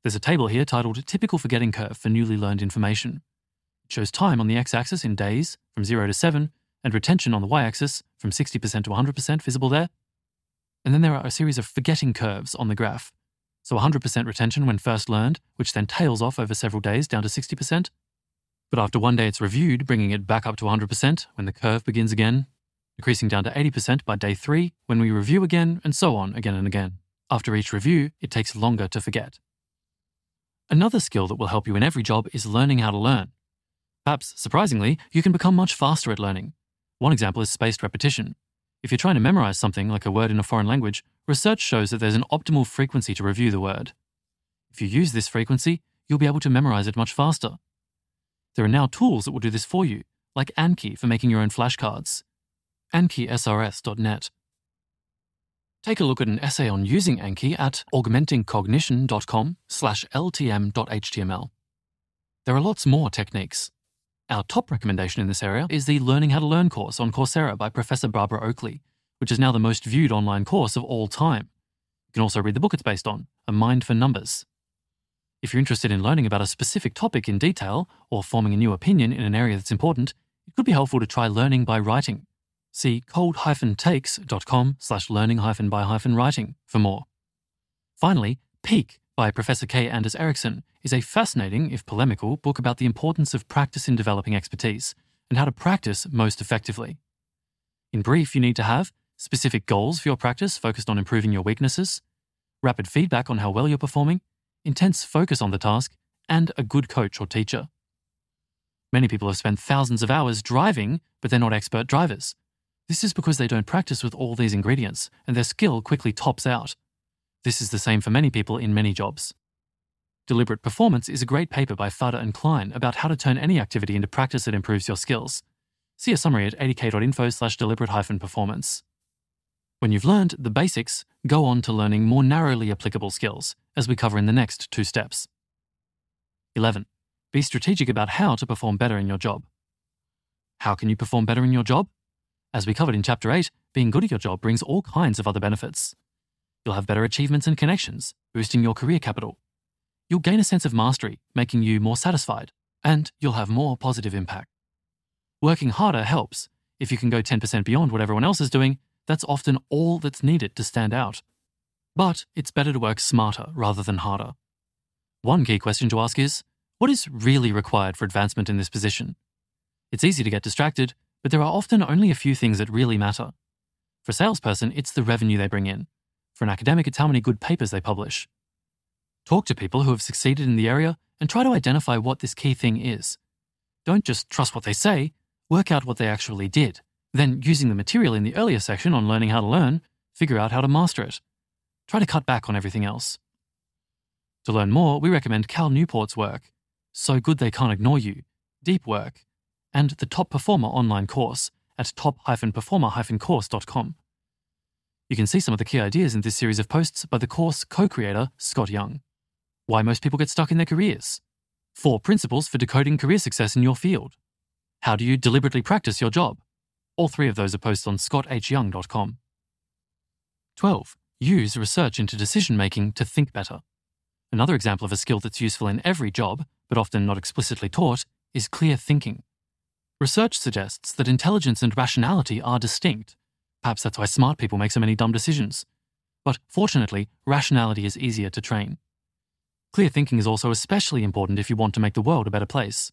There's a table here titled Typical Forgetting Curve for Newly Learned Information. It shows time on the x-axis in days, from zero to seven, and retention on the y-axis, from sixty percent to one hundred percent, visible there. And then there are a series of forgetting curves on the graph. So one hundred percent retention when first learned, which then tails off over several days down to sixty percent. But after one day it's reviewed, bringing it back up to one hundred percent when the curve begins again, decreasing down to eighty percent by day three when we review again, and so on again and again. After each review, it takes longer to forget. Another skill that will help you in every job is learning how to learn. Perhaps, surprisingly, you can become much faster at learning. One example is spaced repetition. If you're trying to memorize something, like a word in a foreign language, research shows that there's an optimal frequency to review the word. If you use this frequency, you'll be able to memorize it much faster. There are now tools that will do this for you, like Anki for making your own flashcards. Anki S R S dot net. Take a look at an essay on using Anki at augmenting cognition dot com slash l t m dot h t m l. There are lots more techniques. Our top recommendation in this area is the Learning How to Learn course on Coursera by Professor Barbara Oakley, which is now the most viewed online course of all time. You can also read the book it's based on, A Mind for Numbers. If you're interested in learning about a specific topic in detail or forming a new opinion in an area that's important, it could be helpful to try learning by writing. See cold dash takes dot com slash learning dash by dash writing for more. Finally, Peak by Professor K. Anders Ericsson is a fascinating, if polemical, book about the importance of practice in developing expertise and how to practice most effectively. In brief, you need to have specific goals for your practice focused on improving your weaknesses, rapid feedback on how well you're performing, intense focus on the task, and a good coach or teacher. Many people have spent thousands of hours driving, but they're not expert drivers. This is because they don't practice with all these ingredients, and their skill quickly tops out. This is the same for many people in many jobs. Deliberate Performance is a great paper by Fada and Klein about how to turn any activity into practice that improves your skills. See a summary at eighty k dot info slash deliberate hyphen performance. When you've learned the basics, go on to learning more narrowly applicable skills, as we cover in the next two steps. eleven. Be strategic about how to perform better in your job. How can you perform better in your job? As we covered in Chapter eight, being good at your job brings all kinds of other benefits. You'll have better achievements and connections, boosting your career capital. You'll gain a sense of mastery, making you more satisfied, and you'll have more positive impact. Working harder helps. If you can go ten percent beyond what everyone else is doing, that's often all that's needed to stand out. But it's better to work smarter rather than harder. One key question to ask is, what is really required for advancement in this position? It's easy to get distracted, but there are often only a few things that really matter. For a salesperson, it's the revenue they bring in. For an academic, it's how many good papers they publish. Talk to people who have succeeded in the area and try to identify what this key thing is. Don't just trust what they say, work out what they actually did. Then, using the material in the earlier section on learning how to learn, figure out how to master it. Try to cut back on everything else. To learn more, we recommend Cal Newport's work, So Good They Can't Ignore You, Deep Work, and the Top Performer online course at top dash performer dash course dot com. You can see some of the key ideas in this series of posts by the course co-creator Scott Young. Why most people get stuck in their careers. Four principles for decoding career success in your field. How do you deliberately practice your job? All three of those are posts on scott h young dot com. twelve. Use research into decision-making to think better. Another example of a skill that's useful in every job, but often not explicitly taught, is clear thinking. Research suggests that intelligence and rationality are distinct. Perhaps that's why smart people make so many dumb decisions. But fortunately, rationality is easier to train. Clear thinking is also especially important if you want to make the world a better place.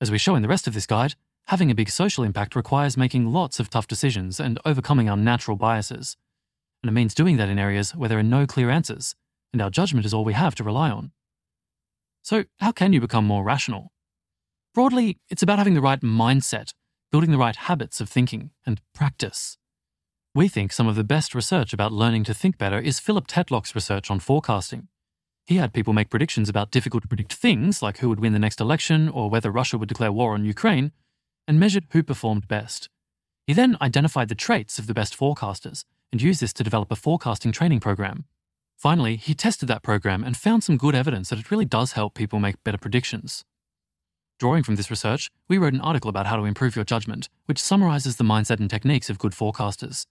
As we show in the rest of this guide, having a big social impact requires making lots of tough decisions and overcoming our natural biases. And it means doing that in areas where there are no clear answers, and our judgment is all we have to rely on. So, how can you become more rational? Broadly, it's about having the right mindset, building the right habits of thinking, and practice. We think some of the best research about learning to think better is Philip Tetlock's research on forecasting. He had people make predictions about difficult-to-predict things, like who would win the next election or whether Russia would declare war on Ukraine, and measured who performed best. He then identified the traits of the best forecasters and used this to develop a forecasting training program. Finally, he tested that program and found some good evidence that it really does help people make better predictions. Drawing from this research, we wrote an article about how to improve your judgment, which summarizes the mindset and techniques of good forecasters.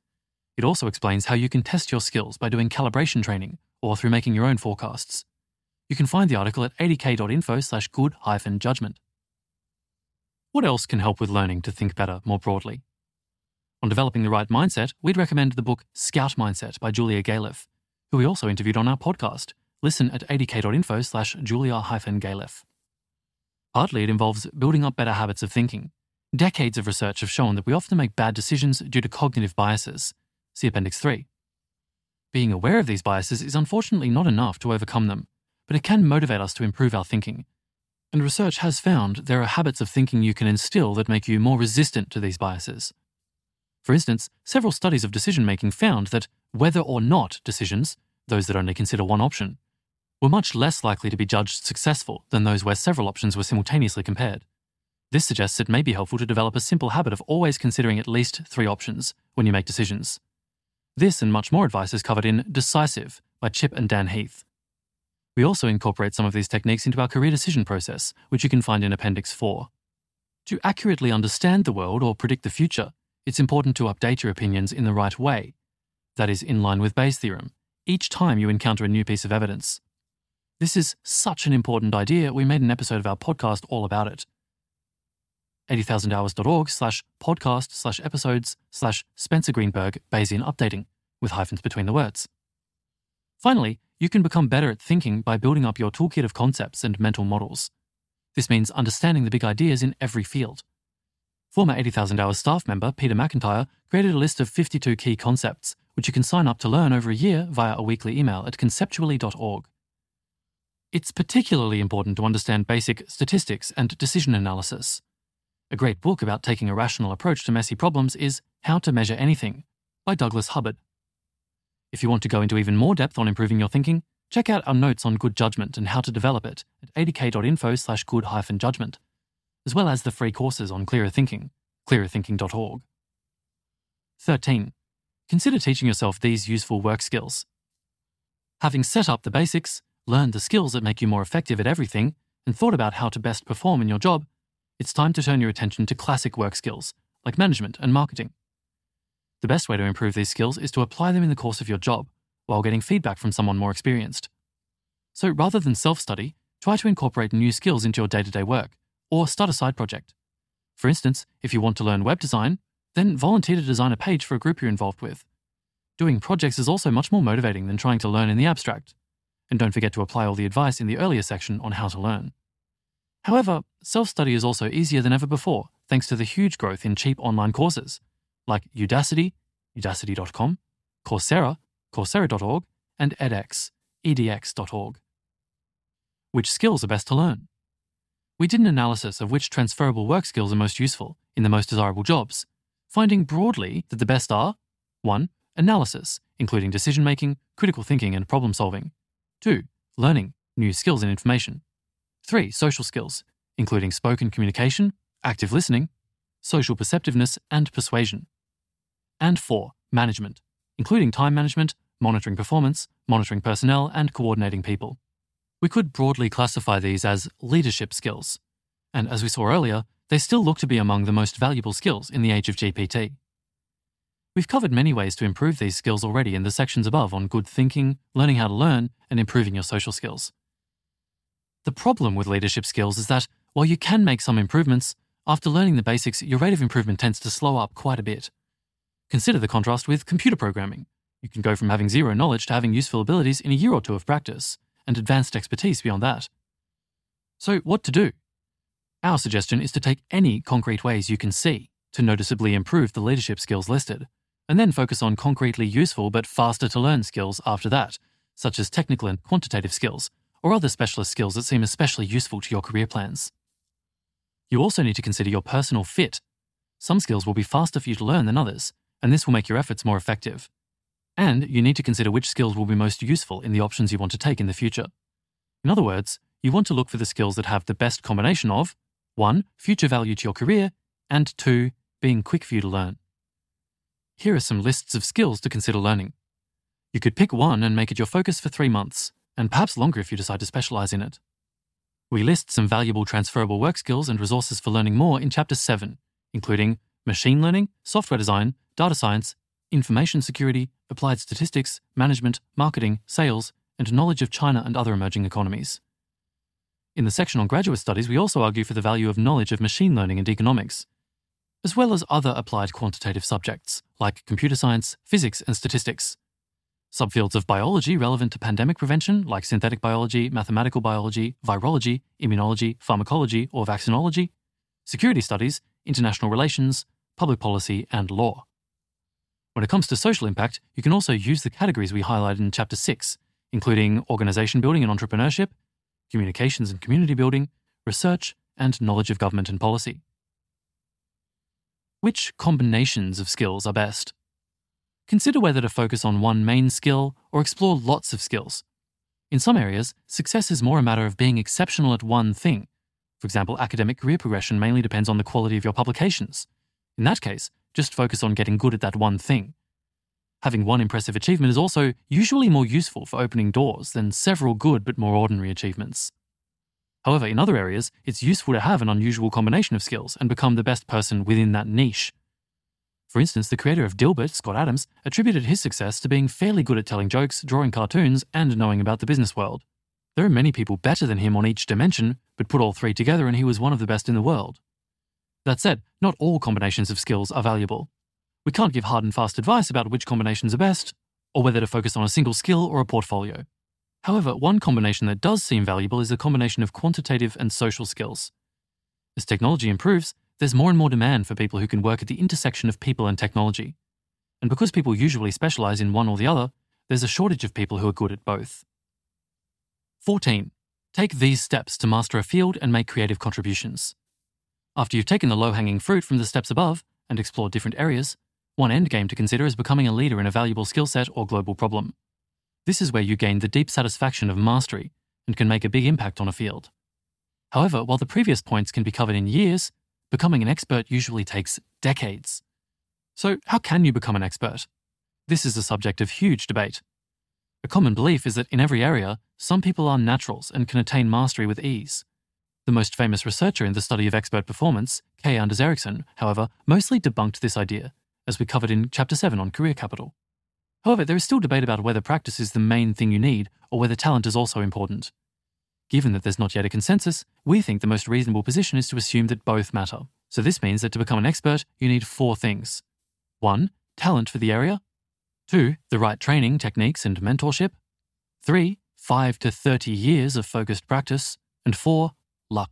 It also explains how you can test your skills by doing calibration training or through making your own forecasts. You can find the article at eighty k dot info slash good hyphen judgment. What else can help with learning to think better more broadly? On developing the right mindset, we'd recommend the book Scout Mindset by Julia Galef, who we also interviewed on our podcast. Listen at eighty k dot info slash julia hyphen galef. Partly, it involves building up better habits of thinking. Decades of research have shown that we often make bad decisions due to cognitive biases. See Appendix three. Being aware of these biases is unfortunately not enough to overcome them, but it can motivate us to improve our thinking. And research has found there are habits of thinking you can instill that make you more resistant to these biases. For instance, several studies of decision-making found that whether or not decisions, those that only consider one option, were much less likely to be judged successful than those where several options were simultaneously compared. This suggests it may be helpful to develop a simple habit of always considering at least three options when you make decisions. This and much more advice is covered in Decisive by Chip and Dan Heath. We also incorporate some of these techniques into our career decision process, which you can find in Appendix four. To accurately understand the world or predict the future, it's important to update your opinions in the right way, that is, in line with Bayes' theorem, each time you encounter a new piece of evidence. This is such an important idea, we made an episode of our podcast all about it. eighty thousand hours dot org slash podcast slash episodes slash Spencer Greenberg Bayesian updating, with hyphens between the words. Finally, you can become better at thinking by building up your toolkit of concepts and mental models. This means understanding the big ideas in every field. Former eighty thousand hours staff member Peter McIntyre created a list of fifty-two key concepts, which you can sign up to learn over a year via a weekly email at conceptually dot org. It's particularly important to understand basic statistics and decision analysis. A great book about taking a rational approach to messy problems is How to Measure Anything by Douglas Hubbard. If you want to go into even more depth on improving your thinking, check out our notes on good judgment and how to develop it at eighty k dot info slash good hyphen judgment, as well as the free courses on clearer thinking, clearer thinking dot org. thirteen. Consider teaching yourself these useful work skills. Having set up the basics, learned the skills that make you more effective at everything, and thought about how to best perform in your job, it's time to turn your attention to classic work skills, like management and marketing. The best way to improve these skills is to apply them in the course of your job, while getting feedback from someone more experienced. So rather than self-study, try to incorporate new skills into your day-to-day work, or start a side project. For instance, if you want to learn web design, then volunteer to design a page for a group you're involved with. Doing projects is also much more motivating than trying to learn in the abstract. And don't forget to apply all the advice in the earlier section on how to learn. However, self-study is also easier than ever before, thanks to the huge growth in cheap online courses, like Udacity, udacity dot com, Coursera, coursera dot org, and edX, edx dot org. Which skills are best to learn? We did an analysis of which transferable work skills are most useful in the most desirable jobs, finding broadly that the best are one. Analysis, including decision-making, critical thinking, and problem-solving. two. Learning, new skills and information. three. Social skills, including spoken communication, active listening, social perceptiveness, and persuasion. And four. Management, including time management, monitoring performance, monitoring personnel, and coordinating people. We could broadly classify these as leadership skills, and as we saw earlier, they still look to be among the most valuable skills in the age of G P T. We've covered many ways to improve these skills already in the sections above on good thinking, learning how to learn, and improving your social skills. The problem with leadership skills is that, while you can make some improvements, after learning the basics, your rate of improvement tends to slow up quite a bit. Consider the contrast with computer programming. You can go from having zero knowledge to having useful abilities in a year or two of practice, and advanced expertise beyond that. So, what to do? Our suggestion is to take any concrete ways you can see to noticeably improve the leadership skills listed, and then focus on concretely useful but faster to learn skills after that, such as technical and quantitative skills, or other specialist skills that seem especially useful to your career plans. You also need to consider your personal fit. Some skills will be faster for you to learn than others, and this will make your efforts more effective. And you need to consider which skills will be most useful in the options you want to take in the future. In other words, you want to look for the skills that have the best combination of one. Future value to your career, and two. Being quick for you to learn. Here are some lists of skills to consider learning. You could pick one and make it your focus for three months, and perhaps longer if you decide to specialize in it. We list some valuable transferable work skills and resources for learning more in Chapter seven, including machine learning, software design, data science, information security, applied statistics, management, marketing, sales, and knowledge of China and other emerging economies. In the section on graduate studies, we also argue for the value of knowledge of machine learning and economics, as well as other applied quantitative subjects like computer science, physics, and statistics. Subfields of biology relevant to pandemic prevention, like synthetic biology, mathematical biology, virology, immunology, pharmacology, or vaccinology, security studies, international relations, public policy, and law. When it comes to social impact, you can also use the categories we highlighted in Chapter six, including organization building and entrepreneurship, communications and community building, research, and knowledge of government and policy. Which combinations of skills are best? Consider whether to focus on one main skill or explore lots of skills. In some areas, success is more a matter of being exceptional at one thing. For example, academic career progression mainly depends on the quality of your publications. In that case, just focus on getting good at that one thing. Having one impressive achievement is also usually more useful for opening doors than several good but more ordinary achievements. However, in other areas, it's useful to have an unusual combination of skills and become the best person within that niche. For instance, the creator of Dilbert, Scott Adams, attributed his success to being fairly good at telling jokes, drawing cartoons, and knowing about the business world. There are many people better than him on each dimension, but put all three together and he was one of the best in the world. That said, not all combinations of skills are valuable. We can't give hard and fast advice about which combinations are best, or whether to focus on a single skill or a portfolio. However, one combination that does seem valuable is the combination of quantitative and social skills. As technology improves, there's more and more demand for people who can work at the intersection of people and technology. And because people usually specialize in one or the other, there's a shortage of people who are good at both. fourteen. Take these steps to master a field and make creative contributions. After you've taken the low-hanging fruit from the steps above and explored different areas, one end game to consider is becoming a leader in a valuable skill set or global problem. This is where you gain the deep satisfaction of mastery and can make a big impact on a field. However, while the previous points can be covered in years, becoming an expert usually takes decades. So how can you become an expert? This is the subject of huge debate. A common belief is that in every area, some people are naturals and can attain mastery with ease. The most famous researcher in the study of expert performance, Kay Anders Ericsson, however, mostly debunked this idea, as we covered in Chapter seven on Career Capital. However, there is still debate about whether practice is the main thing you need or whether talent is also important. Given that there's not yet a consensus, we think the most reasonable position is to assume that both matter. So this means that to become an expert, you need four things. one. Talent for the area. two. The right training, techniques, and mentorship. three. five to thirty years of focused practice. And four. Luck.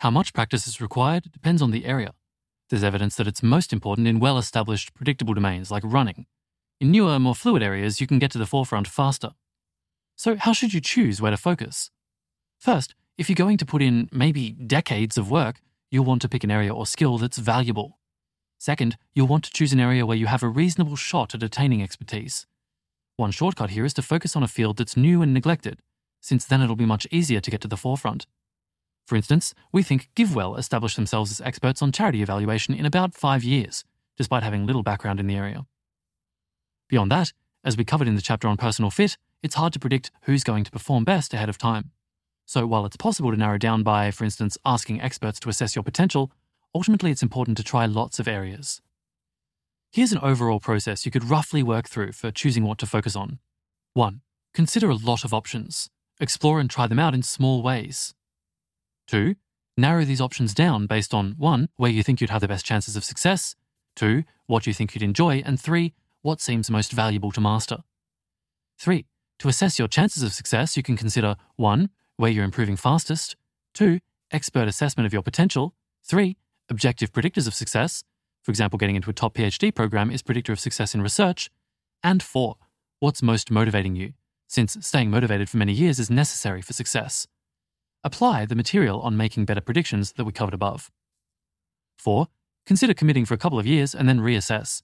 How much practice is required depends on the area. There's evidence that it's most important in well-established, predictable domains like running. In newer, more fluid areas, you can get to the forefront faster. So how should you choose where to focus? First, if you're going to put in maybe decades of work, you'll want to pick an area or skill that's valuable. Second, you'll want to choose an area where you have a reasonable shot at attaining expertise. One shortcut here is to focus on a field that's new and neglected, since then it'll be much easier to get to the forefront. For instance, we think GiveWell established themselves as experts on charity evaluation in about five years, despite having little background in the area. Beyond that, as we covered in the chapter on personal fit, it's hard to predict who's going to perform best ahead of time. So while it's possible to narrow down by, for instance, asking experts to assess your potential, ultimately it's important to try lots of areas. Here's an overall process you could roughly work through for choosing what to focus on. one. Consider a lot of options. Explore and try them out in small ways. two. Narrow these options down based on one. Where you think you'd have the best chances of success, two. What you think you'd enjoy, and three. What seems most valuable to master. three. To assess your chances of success, you can consider one. Where you're improving fastest, two. Expert assessment of your potential, three. Objective predictors of success, for example, getting into a top P H D program is predictor of success in research, and four. What's most motivating you, since staying motivated for many years is necessary for success. Apply the material on making better predictions that we covered above. four. Consider committing for a couple of years and then reassess.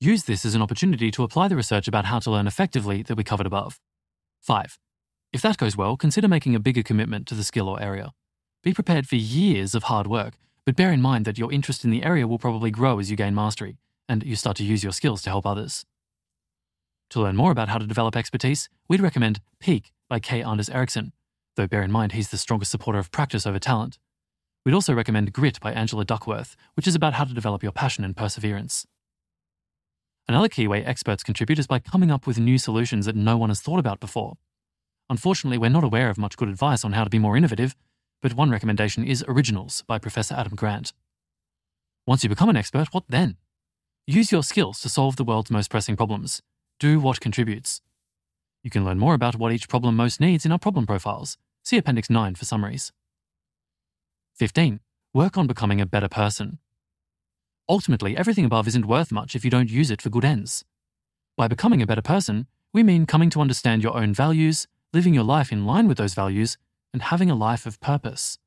Use this as an opportunity to apply the research about how to learn effectively that we covered above. five. If that goes well, consider making a bigger commitment to the skill or area. Be prepared for years of hard work, but bear in mind that your interest in the area will probably grow as you gain mastery, and you start to use your skills to help others. To learn more about how to develop expertise, we'd recommend Peak by Kay Anders Ericsson, though bear in mind he's the strongest supporter of practice over talent. We'd also recommend Grit by Angela Duckworth, which is about how to develop your passion and perseverance. Another key way experts contribute is by coming up with new solutions that no one has thought about before. Unfortunately, we're not aware of much good advice on how to be more innovative, but one recommendation is Originals by Professor Adam Grant. Once you become an expert, what then? Use your skills to solve the world's most pressing problems. Do what contributes. You can learn more about what each problem most needs in our problem profiles. See Appendix nine for summaries. fifteen. Work on becoming a better person. Ultimately, everything above isn't worth much if you don't use it for good ends. By becoming a better person, we mean coming to understand your own values, living your life in line with those values, and having a life of purpose.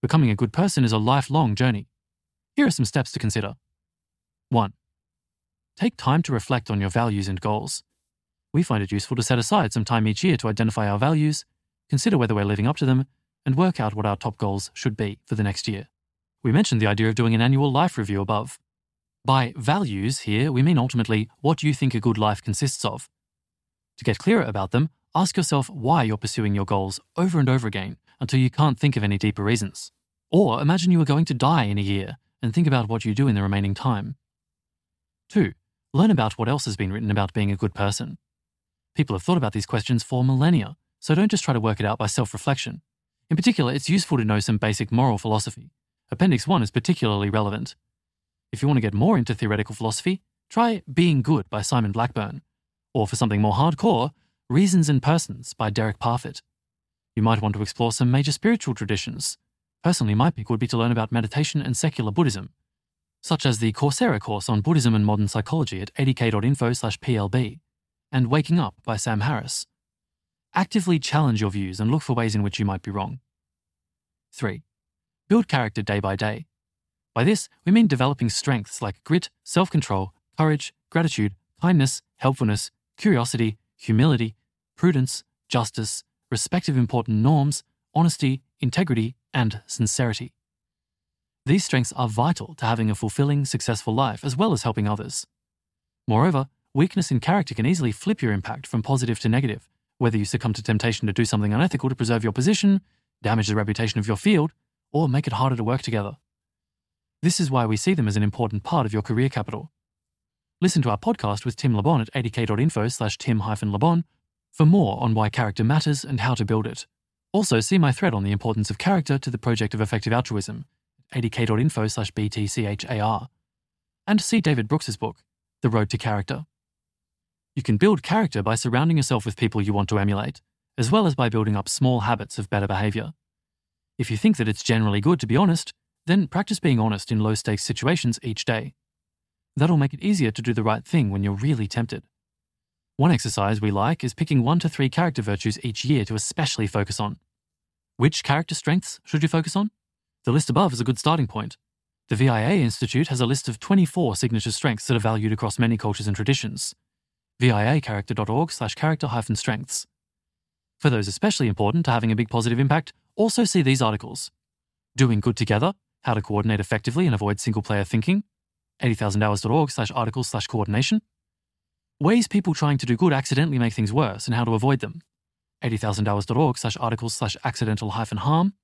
Becoming a good person is a lifelong journey. Here are some steps to consider. one. Take time to reflect on your values and goals. We find it useful to set aside some time each year to identify our values, consider whether we're living up to them, and work out what our top goals should be for the next year. We mentioned the idea of doing an annual life review above. By values here, we mean ultimately what you think a good life consists of. To get clearer about them, ask yourself why you're pursuing your goals over and over again until you can't think of any deeper reasons. Or imagine you were going to die in a year and think about what you do in the remaining time. Two, learn about what else has been written about being a good person. People have thought about these questions for millennia, so don't just try to work it out by self-reflection. In particular, it's useful to know some basic moral philosophy. Appendix one is particularly relevant. If you want to get more into theoretical philosophy, try Being Good by Simon Blackburn, or for something more hardcore, Reasons and Persons by Derek Parfit. You might want to explore some major spiritual traditions. Personally, my pick would be to learn about meditation and secular Buddhism, such as the Coursera course on Buddhism and modern psychology at eighty k dot info slash P L B, and Waking Up by Sam Harris. Actively challenge your views and look for ways in which you might be wrong. Three, build character day by day. By this, we mean developing strengths like grit, self-control, courage, gratitude, kindness, helpfulness, curiosity, humility, prudence, justice, respect of important norms, honesty, integrity, and sincerity. These strengths are vital to having a fulfilling, successful life as well as helping others. Moreover, weakness in character can easily flip your impact from positive to negative, whether you succumb to temptation to do something unethical to preserve your position, damage the reputation of your field, or make it harder to work together. This is why we see them as an important part of your career capital. Listen to our podcast with Tim LeBon at eighty k dot info slash Tim dash LeBon for more on why character matters and how to build it. Also, see my thread on the importance of character to the project of effective altruism, eighty k dot info slash B T C H A R, and see David Brooks's book, The Road to Character. You can build character by surrounding yourself with people you want to emulate, as well as by building up small habits of better behavior. If you think that it's generally good to be honest, then practice being honest in low-stakes situations each day. That'll make it easier to do the right thing when you're really tempted. One exercise we like is picking one to three character virtues each year to especially focus on. Which character strengths should you focus on? The list above is a good starting point. The V I A Institute has a list of twenty-four signature strengths that are valued across many cultures and traditions. V I A character dot org slash character hyphen strengths. For those especially important to having a big positive impact, also see these articles. Doing Good Together, How to Coordinate Effectively and Avoid Single-Player Thinking, eighty thousand hours dot org slash articles slash coordination. Ways people trying to do good accidentally make things worse and how to avoid them, eighty thousand hours dot org slash articles slash accidental hyphen harm.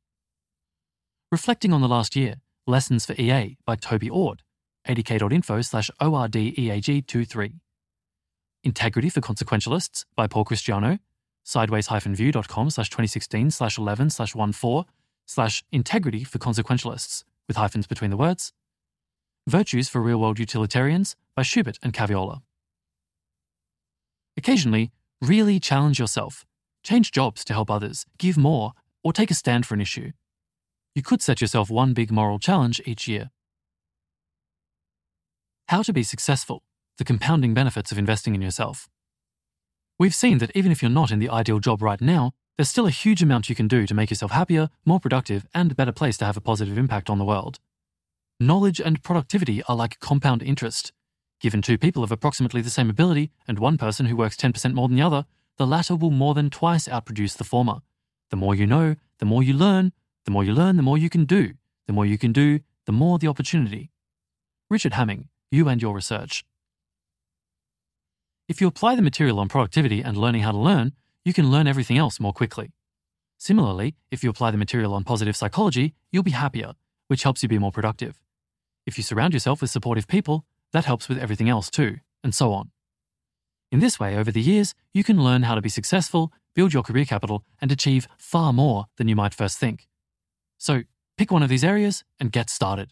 Reflecting on the Last Year, Lessons for E A by Toby Ord, eighty k dot info slash O R D E A G two three. Integrity for Consequentialists by Paul Cristiano, sideways dash view dot com slash twenty sixteen slash eleven slash fourteen slash integrity for consequentialists, with hyphens between the words. Virtues for Real-World Utilitarians by Schubert and Caviola. Occasionally, really challenge yourself. Change jobs to help others, give more, or take a stand for an issue. You could set yourself one big moral challenge each year. How to be successful, the compounding benefits of investing in yourself. We've seen that even if you're not in the ideal job right now, there's still a huge amount you can do to make yourself happier, more productive, and a better place to have a positive impact on the world. Knowledge and productivity are like compound interest. Given two people of approximately the same ability and one person who works ten percent more than the other, the latter will more than twice outproduce the former. The more you know, the more you learn. The more you learn, the more you can do. The more you can do, the more the opportunity. Richard Hamming, You and Your Research. If you apply the material on productivity and learning how to learn, you can learn everything else more quickly. Similarly, if you apply the material on positive psychology, you'll be happier, which helps you be more productive. If you surround yourself with supportive people, that helps with everything else too, and so on. In this way, over the years, you can learn how to be successful, build your career capital, and achieve far more than you might first think. So, pick one of these areas and get started.